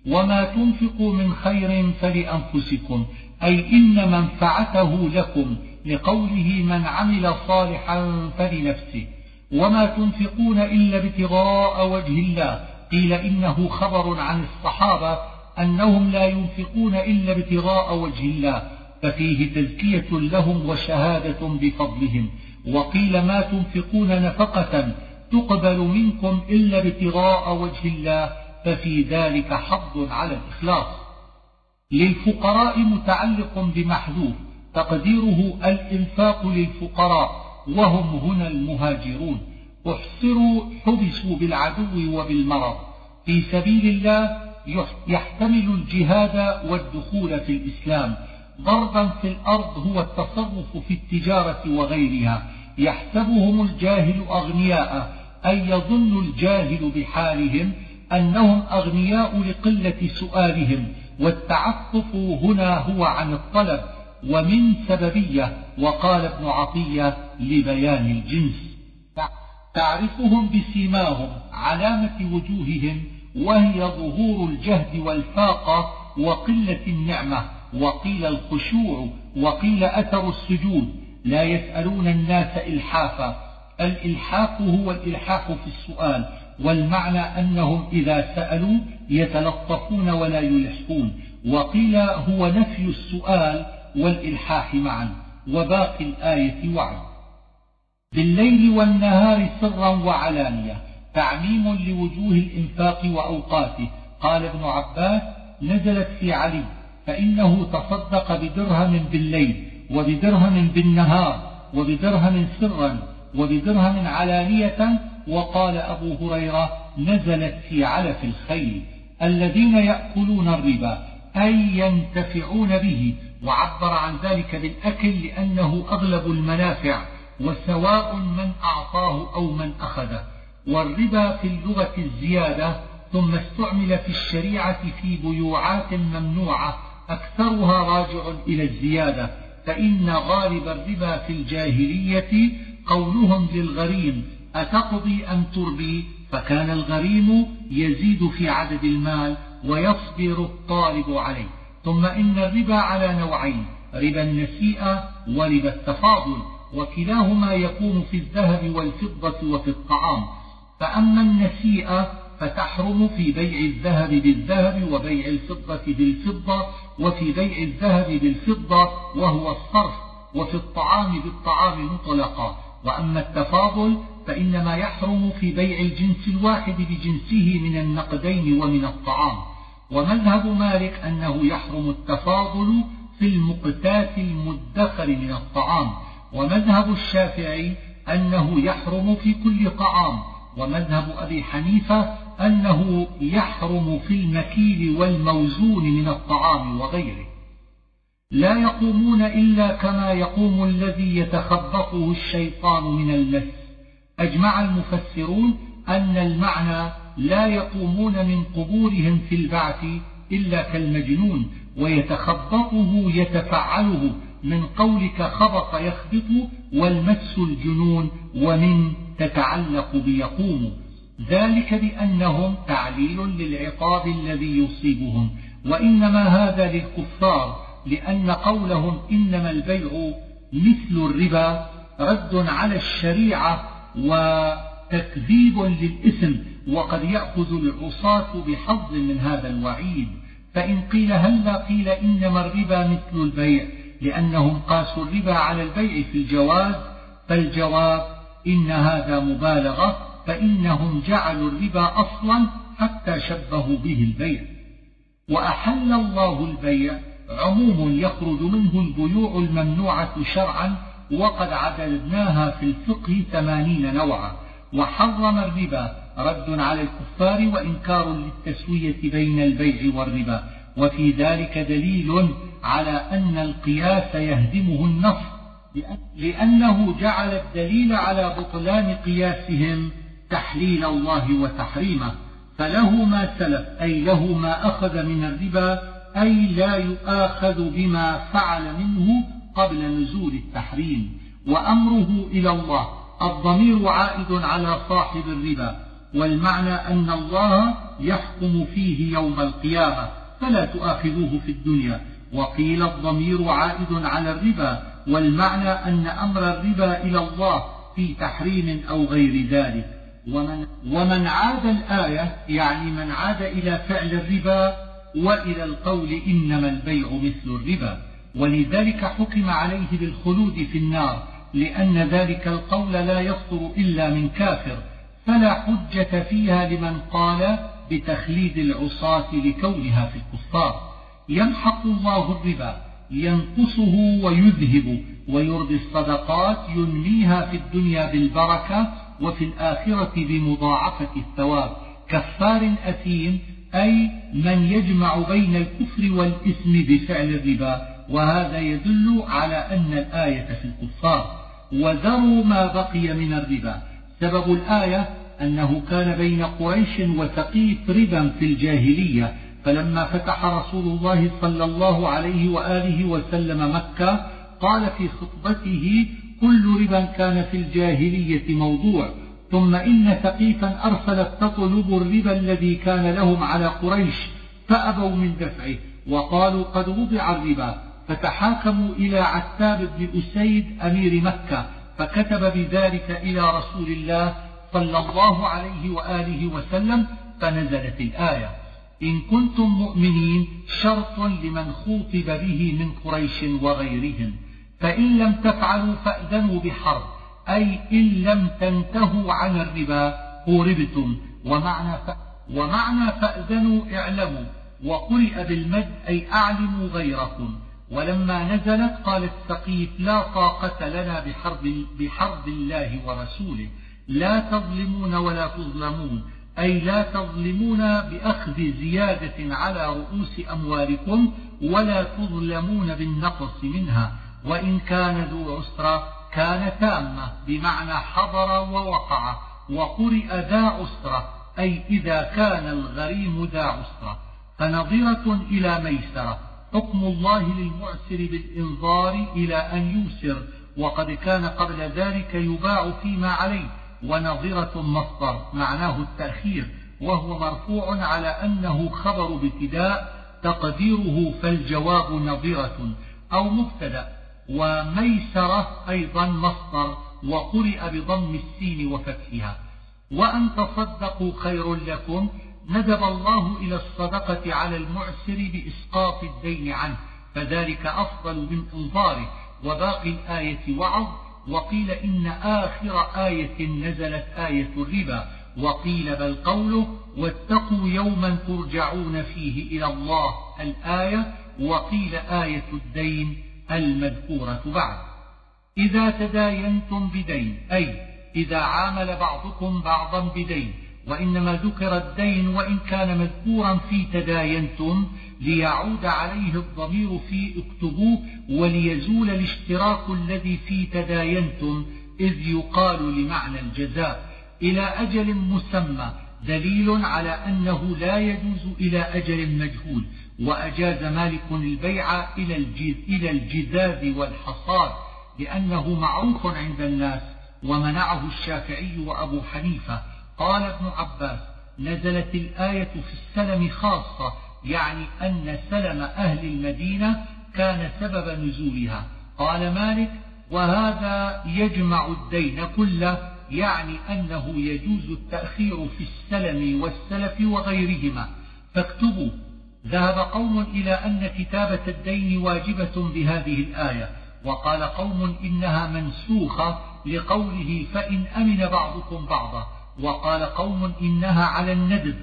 وما تنفقوا من خير فلأنفسكم أي إن منفعته لكم، لقوله من عمل صالحا فلنفسه. وما تنفقون إلا ابتغاء وجه الله، قيل إنه خبر عن الصحابة أنهم لا ينفقون إلا ابتغاء وجه الله، ففيه تزكية لهم وشهادة بفضلهم. وقيل ما تنفقون نفقة تقبل منكم إلا ابتغاء وجه الله، ففي ذلك حظ على الإخلاص. للفقراء متعلق بمحذوف تقديره الإنفاق للفقراء، وهم هنا المهاجرون، احصروا حبسوا بالعدو وبالمرض في سبيل الله، يحتمل الجهاد والدخول في الإسلام. ضربا في الأرض هو التصرف في التجارة وغيرها. يحسبهم الجاهل أغنياء أي يظن الجاهل بحالهم أنهم أغنياء لقلة سؤالهم، والتعطف هنا هو عن الطلب، ومن سببية. وقال ابن عطية لبيان الجنس تعرفهم بسيماهم علامة وجوههم، وهي ظهور الجهد والفاقة وقلة النعمة. وقيل الخشوع، وقيل أثر السجود. لا يسألون الناس إلحافا، الإلحاف هو الإلحاف في السؤال، والمعنى أنهم إذا سألوا يتلطفون ولا يلحفون. وقيل هو نفي السؤال والإلحاح معا، وباقي الآية وعد. بالليل والنهار سرا وعلانية، تعميم لوجوه الإنفاق وأوقاته. قال ابن عباس: نزلت في علي فإنه تصدق بدرهم بالليل وبدرهم بالنهار وبدرهم سرا وبدرهم علانية. وقال أبو هريرة: نزلت في علف الخيل الذين يأكلون الربا، أي ينتفعون به، وعبر عن ذلك بالأكل لأنه أغلب المنافع، وسواء من أعطاه أو من أخذه. والربا في اللغة الزيادة، ثم استعمل في الشريعة في بيوعات ممنوعة أكثرها راجع إلى الزيادة، فإن غالب الربا في الجاهلية قولهم للغريم: أتقضي أم تربي؟ فكان الغريم يزيد في عدد المال ويصبر الطالب عليه. ثم إن الربا على نوعين: ربا النسيئة وربا التفاضل، وكلاهما يكون في الذهب والفضة وفي الطعام. فأما النسيئة فتحرم في بيع الذهب بالذهب وبيع الفضة بالفضة، وفي بيع الذهب بالفضة وهو الصرف، وفي الطعام بالطعام مطلقا. وأما التفاضل فإنما يحرم في بيع الجنس الواحد بجنسه من النقدين ومن الطعام. ومذهب مالك أنه يحرم التفاضل في المقتات المدخر من الطعام، ومذهب الشافعي أنه يحرم في كل طعام، ومذهب أبي حنيفة أنه يحرم في المكيل والموزون من الطعام وغيره. لا يقومون إلا كما يقوم الذي يتخبطه الشيطان من اللس. أجمع المفسرون أن المعنى لا يقومون من قبورهم في البعث إلا كالمجنون، ويتخبطه يتفعله من قولك خبط يخبط، والمس الجنون، ومن تتعلق بيقوم، ذلك بأنهم تعليل للعقاب الذي يصيبهم. وإنما هذا للكفار، لأن قولهم إنما البيع مثل الربا رد على الشريعة وتكذيب للإثم، وقد يأخذ العصاة بحظ من هذا الوعيد. فإن قيل هلا قيل إنما الربا مثل البيع، لأنهم قاسوا الربا على البيع في الجواز، فالجواب إن هذا مبالغة، فإنهم جعلوا الربا أصلا حتى شبهوا به البيع. وأحل الله البيع عموم يخرج منه البيوع الممنوعة شرعا، وقد عددناها في الفقه 80 نوعا. وحرم الربا رد على الكفار وإنكار للتسوية بين البيع والربا، وفي ذلك دليل على أن القياس يهدمه النص، لأنه جعل الدليل على بطلان قياسهم تحليل الله وتحريمه. فله ما سلف، أي له ما أخذ من الربا، أي لا يؤاخذ بما فعل منه قبل نزول التحريم. وأمره إلى الله، الضمير عائد على صاحب الربا، والمعنى أن الله يحكم فيه يوم القيامة، فلا تؤاخذوه في الدنيا. وقيل الضمير عائد على الربا، والمعنى أن أمر الربا إلى الله في تحريم أو غير ذلك. ومن عاد الآية، يعني من عاد إلى فعل الربا وإلى القول إنما البيع مثل الربا، ولذلك حكم عليه بالخلود في النار، لأن ذلك القول لا يصدر إلا من كافر، فلا حجة فيها لمن قال بتخليد العصاة لكونها في الكفار. يمحق الله الربا، ينقصه ويذهب، ويربي الصدقات، ينميها في الدنيا بالبركة وفي الآخرة بمضاعفة الثواب. كفار أثيم، أي من يجمع بين الكفر والإثم بفعل الربا، وهذا يدل على أن الآية في الكفار. وذروا ما بقي من الربا. سبب الآية أنه كان بين قريش وثقيف ربا في الجاهلية، فلما فتح رسول الله صلى الله عليه وآله وسلم مكة قال في خطبته: كل ربا كان في الجاهلية موضوع. ثم إن ثقيفا أرسلت تطلب الربا الذي كان لهم على قريش، فأبوا من دفعه وقالوا قد وضع الربا، فتحاكموا إلى عتاب بن أسيد أمير مكة، فكتب بذلك إلى رسول الله صلى الله عليه وآله وسلم، فنزلت الآية: إن كنتم مؤمنين، شرط لمن خوطب به من قريش وغيرهم، فإن لم تفعلوا فأذنوا بحرب، أي إن لم تنتهوا عن الربا قوربتم. ومعنى فأذنوا اعلموا، وقرئ بالمد أي أعلموا غيركم. ولما نزلت قال الثقيف لا طاقة لنا بحرب الله ورسوله، لا تظلمون ولا تظلمون، أي لا تظلمون بأخذ زيادة على رؤوس أموالكم ولا تظلمون بالنقص منها، وإن كان ذو عسرة كان تامة بمعنى حضر ووقع. وقرئ ذا عسرة أي إذا كان الغريم ذا عسرة. فنظرة إلى ميسرة، حكم الله للمعسر بالإنظار إلى أن يوسر، وقد كان قبل ذلك يباع فيما عليه. ونظرة مصدر معناه التأخير، وهو مرفوع على أنه خبر ابتداء تقديره فالجواب نظرة أو مبتدأ. وميسرة أيضا مصدر، وقرئ بضم السين وفتحها. وأن تصدقوا خير لكم، ندب الله إلى الصدقة على المعسر بإسقاط الدين عنه، فذلك أفضل من إنظاره. وباقي الآية وعظ. وقيل إن آخر آية نزلت آية الربا، وقيل بل قوله واتقوا يوما ترجعون فيه إلى الله الآية، وقيل آية الدين المذكورة بعد. إذا تداينتم بدين أي إذا عامل بعضكم بعضا بدين، وإنما ذكر الدين وإن كان مذكورا في تداينتم ليعود عليه الضمير في اكتبوه، وليزول الاشتراك الذي في تداينتم، إذ يقال لمعنى الجزاء. إلى أجل مسمى دليل على أنه لا يجوز إلى أجل مجهول. وأجاز مالك البيع إلى الجذاذ والحصاد لأنه معروف عند الناس، ومنعه الشافعي وأبو حنيفة. قال ابن عباس نزلت الآية في السلم خاصة، يعني أن سلم أهل المدينة كان سبب نزولها. قال مالك وهذا يجمع الدين كله، يعني أنه يجوز التأخير في السلم والسلف وغيرهما. فاكتبوا. ذهب قوم إلى أن كتابة الدين واجبة بهذه الآية، وقال قوم إنها منسوخة لقوله فإن أمن بعضكم بعضا، وقال قوم إنها على الندب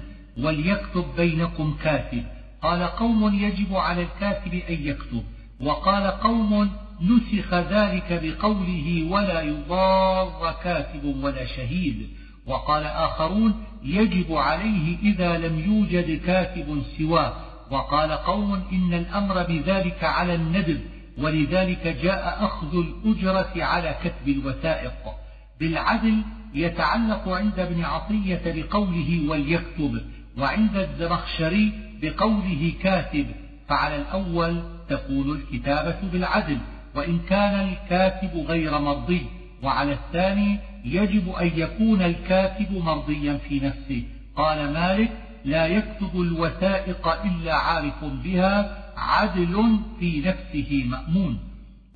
وليكتب بينكم كاتب. قال قوم يجب على الكاتب أن يكتب، وقال قوم نسخ ذلك بقوله ولا يضار كاتب ولا شهيد، وقال آخرون يجب عليه إذا لم يوجد كاتب سواه، وقال قوم إن الأمر بذلك على الندب، ولذلك جاء أخذ الأجرة على كتب الوثائق. بالعدل يتعلق عند ابن عطية بقوله وليكتب، وعند الزمخشري بقوله كاتب، فعلى الأول تكون الكتابة بالعدل وإن كان الكاتب غير مرضي، وعلى الثاني يجب أن يكون الكاتب مرضيا في نفسه. قال مالك لا يكتب الوثائق إلا عارف بها، عدل في نفسه مأمون.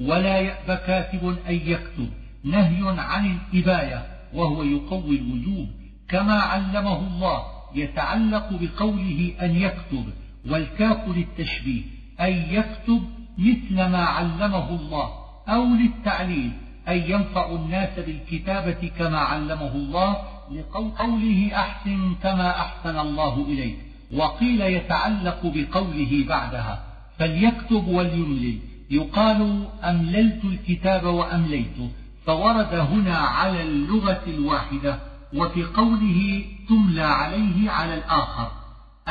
ولا يأبى كاتب أن يكتب، نهي عن الإباية وهو يقوي الوجوب. كما علمه الله يتعلق بقوله أن يكتب، والكاف للتشبيه أي يكتب مثل ما علمه الله، أو للتعليل أي ينفع الناس بالكتابة كما علمه الله، لقوله أحسن كما أحسن الله إليك. وقيل يتعلق بقوله بعدها فليكتب وليملل، يقال أمللت الكتاب وأمليته، فورد هنا على اللغة الواحدة. وفي قوله تملى عليه على الآخر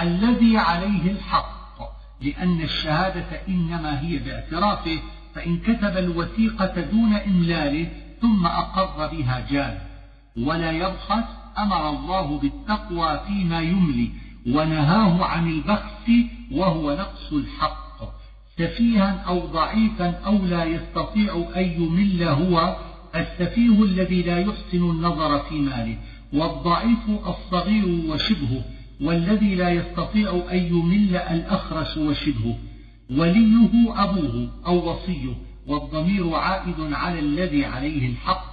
الذي عليه الحق، لأن الشهادة إنما هي باعترافه، فإن كتب الوثيقة دون إملاله ثم أقر بها جاز. ولا يبخس، أمر الله بالتقوى فيما يملي، ونهاه عن البخس وهو نقص الحق. سفيها أو ضعيفا أو لا يستطيع أن يمل هو السفيه الذي لا يحسن النظر في ماله، والضعيف الصغير وشبهه، والذي لا يستطيع أن يمل الأخرس وشبهه. وليه أبوه أو وصيه، والضمير عائد على الذي عليه الحق.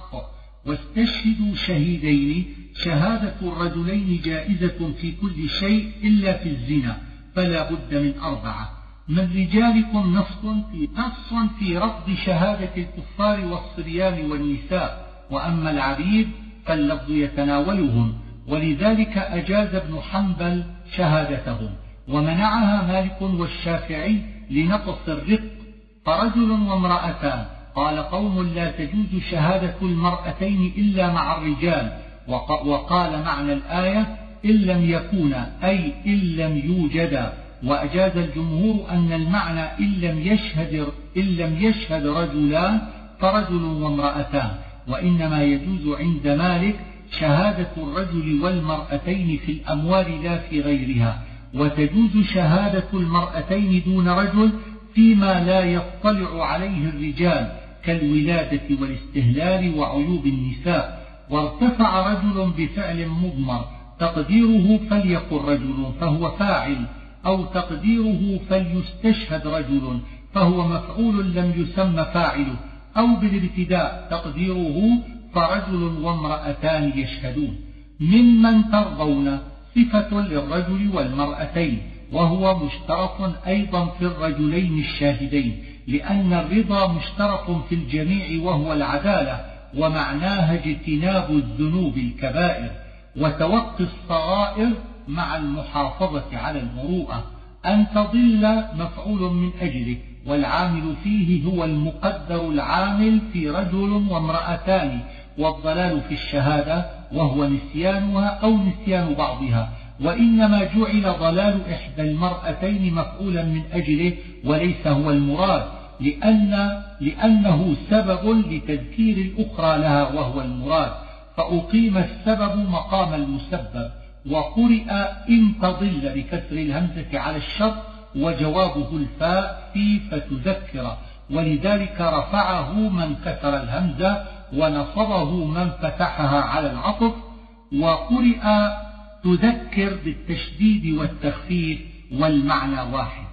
واستشهدوا شهيدين، شهادة الرجلين جائزة في كل شيء إلا في الزنا، فلا بد من أربعة. من رجالكم نص في رفض شهادة الكفار والصبيان والنساء، وأما العبيد فاللفظ يتناولهم، ولذلك أجاز ابن حنبل شهادتهم، ومنعها مالك والشافعي لنقص الرق. فرجل وامرأتان، قال قوم لا تجوز شهادة المرأتين إلا مع الرجال. وقال معنى الآية إن لم يكونا، أي إن لم يوجدا. وأجاز الجمهور أن المعنى إن لم يشهد رجلان فرجل وامرأتان، وإنما يجوز عند مالك شهادة الرجل والمرأتين في الأموال لا في غيرها، وتجوز شهادة المرأتين دون رجل فيما لا يطلع عليه الرجال كالولادة والاستهلال وعيوب النساء. وارتفع رجل بفعل مضمر تقديره فليقل رجل فهو فاعل، أو تقديره فليستشهد رجل فهو مفعول لم يسمى فاعله، أو بالابتداء تقديره فرجل وامرأتان يشهدون. ممن ترضون صفة للرجل والمرأتين، وهو مشترط أيضا في الرجلين الشاهدين، لأن الرضا مشترط في الجميع وهو العدالة، ومعناها اجتناب الذنوب الكبائر وتوقي الصغائر مع المحافظة على المروءة. أن تضل مفعول من أجله، والعامل فيه هو المقدر العامل في رجل وامرأتان، والضلال في الشهادة وهو نسيانها أو نسيان بعضها، وإنما جعل ضلال إحدى المرأتين مفعولا من أجله وليس هو المراد، لأنه سبب لتذكير الأخرى لها وهو المراد، فأقيم السبب مقام المسبب. وقرئ إن تضل بكسر الهمزة على الشرط، وجوابه الفاء في فتذكر، ولذلك رفعه من كسر الهمزة ونصبه من فتحها على العطف. وقرئ تذكر بالتشديد والتخفيف، والمعنى واحد.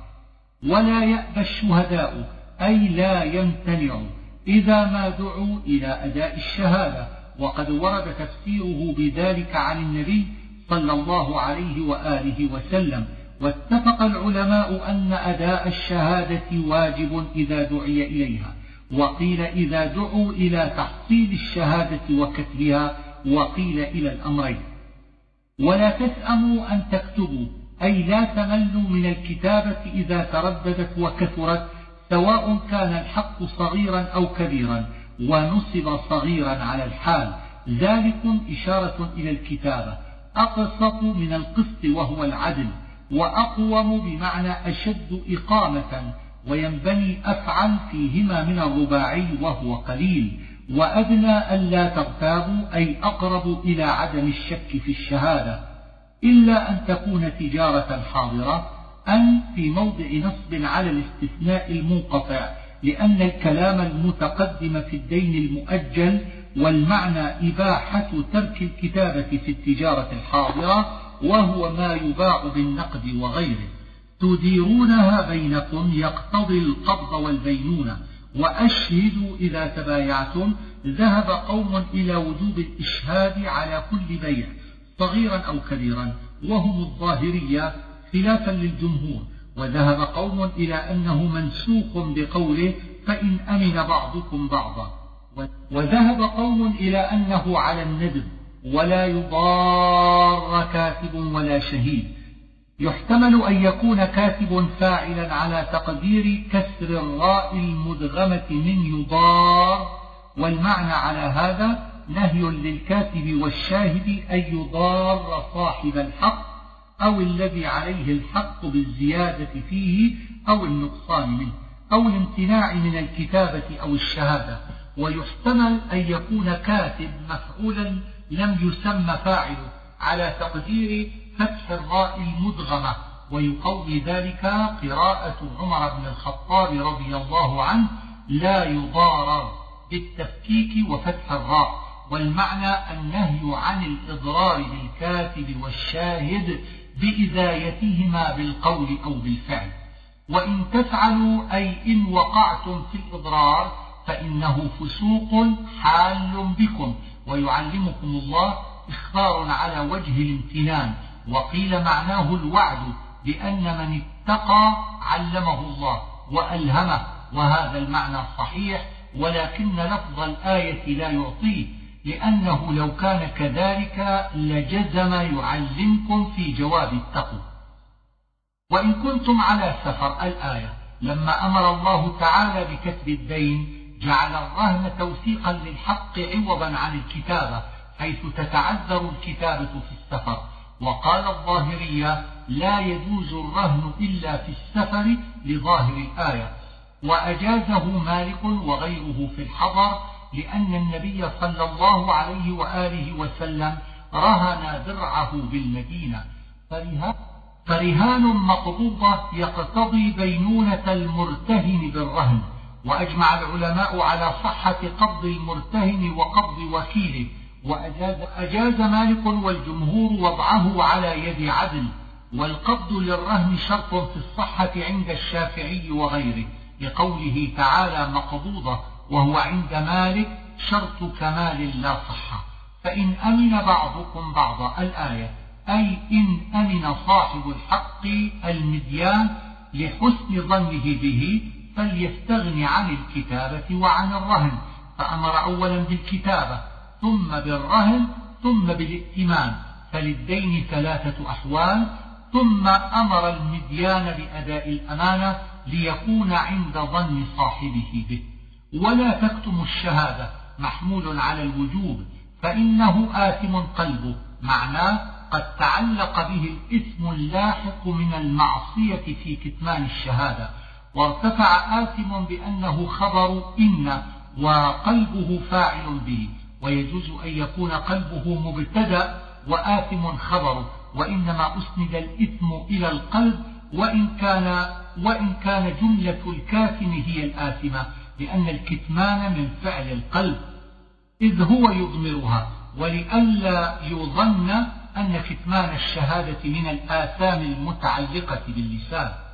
ولا يأبى الشهداء، أي لا يمتنع إذا ما دعوا إلى أداء الشهادة، وقد ورد تفسيره بذلك عن النبي صلى الله عليه وآله وسلم. واتفق العلماء أن أداء الشهادة واجب إذا دعي إليها، وقيل إذا دعوا إلى تحصيل الشهادة وكتبها، وقيل إلى الأمرين. ولا تسأموا أن تكتبوا، أي لا تملوا من الكتابة إذا ترددت وكثرت، سواء كان الحق صغيرا أو كبيرا، ونصب صغيرا على الحال، ذلكم إشارة إلى الكتابة. أقسط من القسط وهو العدل، وأقوم بمعنى أشد إقامة، وينبني أفعل فيهما من الرباعي وهو قليل. وأدنى ألا تغتابوا، أي أقرب إلى عدم الشك في الشهادة، إلا أن تكون تجارة حاضرة. أن في موضع نصب على الاستثناء المنقطع، لأن الكلام المتقدم في الدين المؤجل، والمعنى إباحة ترك الكتابة في التجارة الحاضرة، وهو ما يباع بالنقد وغيره. تديرونها بينكم يقتضي القبض والبينونة. وأشهدوا إذا تبايعتم، ذهب قوم إلى وجوب الإشهاد على كل بيع صغيرا أو كبيرا، وهم الظاهرية خلافا للجمهور. وذهب قوم إلى أنه منسوخ بقوله فإن أمن بعضكم بعضا، وذهب قوم إلى أنه على الندب، ولا يضار كاتب ولا شهيد. يحتمل أن يكون كاتب فاعلا على تقدير كسر الراء المدغمة من يضار، والمعنى على هذا نهي للكاتب والشاهد أن يضار صاحب الحق، أو الذي عليه الحق، بالزيادة فيه أو النقصان منه، أو الامتناع من الكتابة أو الشهادة. ويحتمل أن يكون كاتب مفعولا لم يسمى فاعله على تقدير فتح الراء المدغمة، ويقوي ذلك قراءة عمر بن الخطاب رضي الله عنه لا يضارر بالتفكيك وفتح الراء، والمعنى النهي عن الإضرار بالكاتب والشاهد بإزايتهما بالقول أو بالفعل. وإن تفعلوا، أي إن وقعتم في الإضرار، فإنه فسوق حال بكم، ويعلمكم الله إخبار على وجه الامتنان. وقيل معناه الوعد، بأن من اتقى علمه الله وألهمه، وهذا المعنى صحيح، ولكن لفظ الآية لا يعطيه، لأنه لو كان كذلك لجزم يعلمكم في جواب التقوى. وإن كنتم على سفر الآية لما أمر الله تعالى بكتب الدين جعل الرهن توثيقا للحق عوضا عن الكتابة حيث تتعذر الكتابة في السفر. وقال الظاهرية لا يجوز الرهن إلا في السفر لظاهر الآية، وأجازه مالك وغيره في الحضر لأن النبي صلى الله عليه وآله وسلم رهن درعه بالمدينة، فرهان مقبوضة يقتضي بينونة المرتهن بالرهن. وأجمع العلماء على صحة قبض المرتهن وقبض وكيله، وأجاز مالك والجمهور وضعه على يد عدل. والقبض للرهن شرط في الصحة عند الشافعي وغيره لقوله تعالى مقبوضة، وهو عند مالك شرط كمال لا صحة. فإن أمن بعضكم بعض الآية أي إن أمن صاحب الحق المديان لحسن ظنه به فليستغن عن الكتابة وعن الرهن، فأمر أولا بالكتابة ثم بالرهن ائتمان بالائتمان، فللدين ثلاثة أحوال، ثم أمر المديان بأداء الأمانة ليكون عند ظن صاحبه به. ولا تكتم الشهادة محمول على الوجوب فإنه آثم قلبه، معناه قد تعلق به الإثم اللاحق من المعصية في كتمان الشهادة. وارتفع آثم بأنه خبر إن وقلبه فاعل به، ويجوز أن يكون قلبه مبتدأ وآثم خبره، وإنما أسند الإثم إلى القلب وإن كان جملة الكاتم هي الآثمة لأن الكتمان من فعل القلب إذ هو يضمرها، ولئلا يظن أن كتمان الشهادة من الآثام المتعلقة باللسان.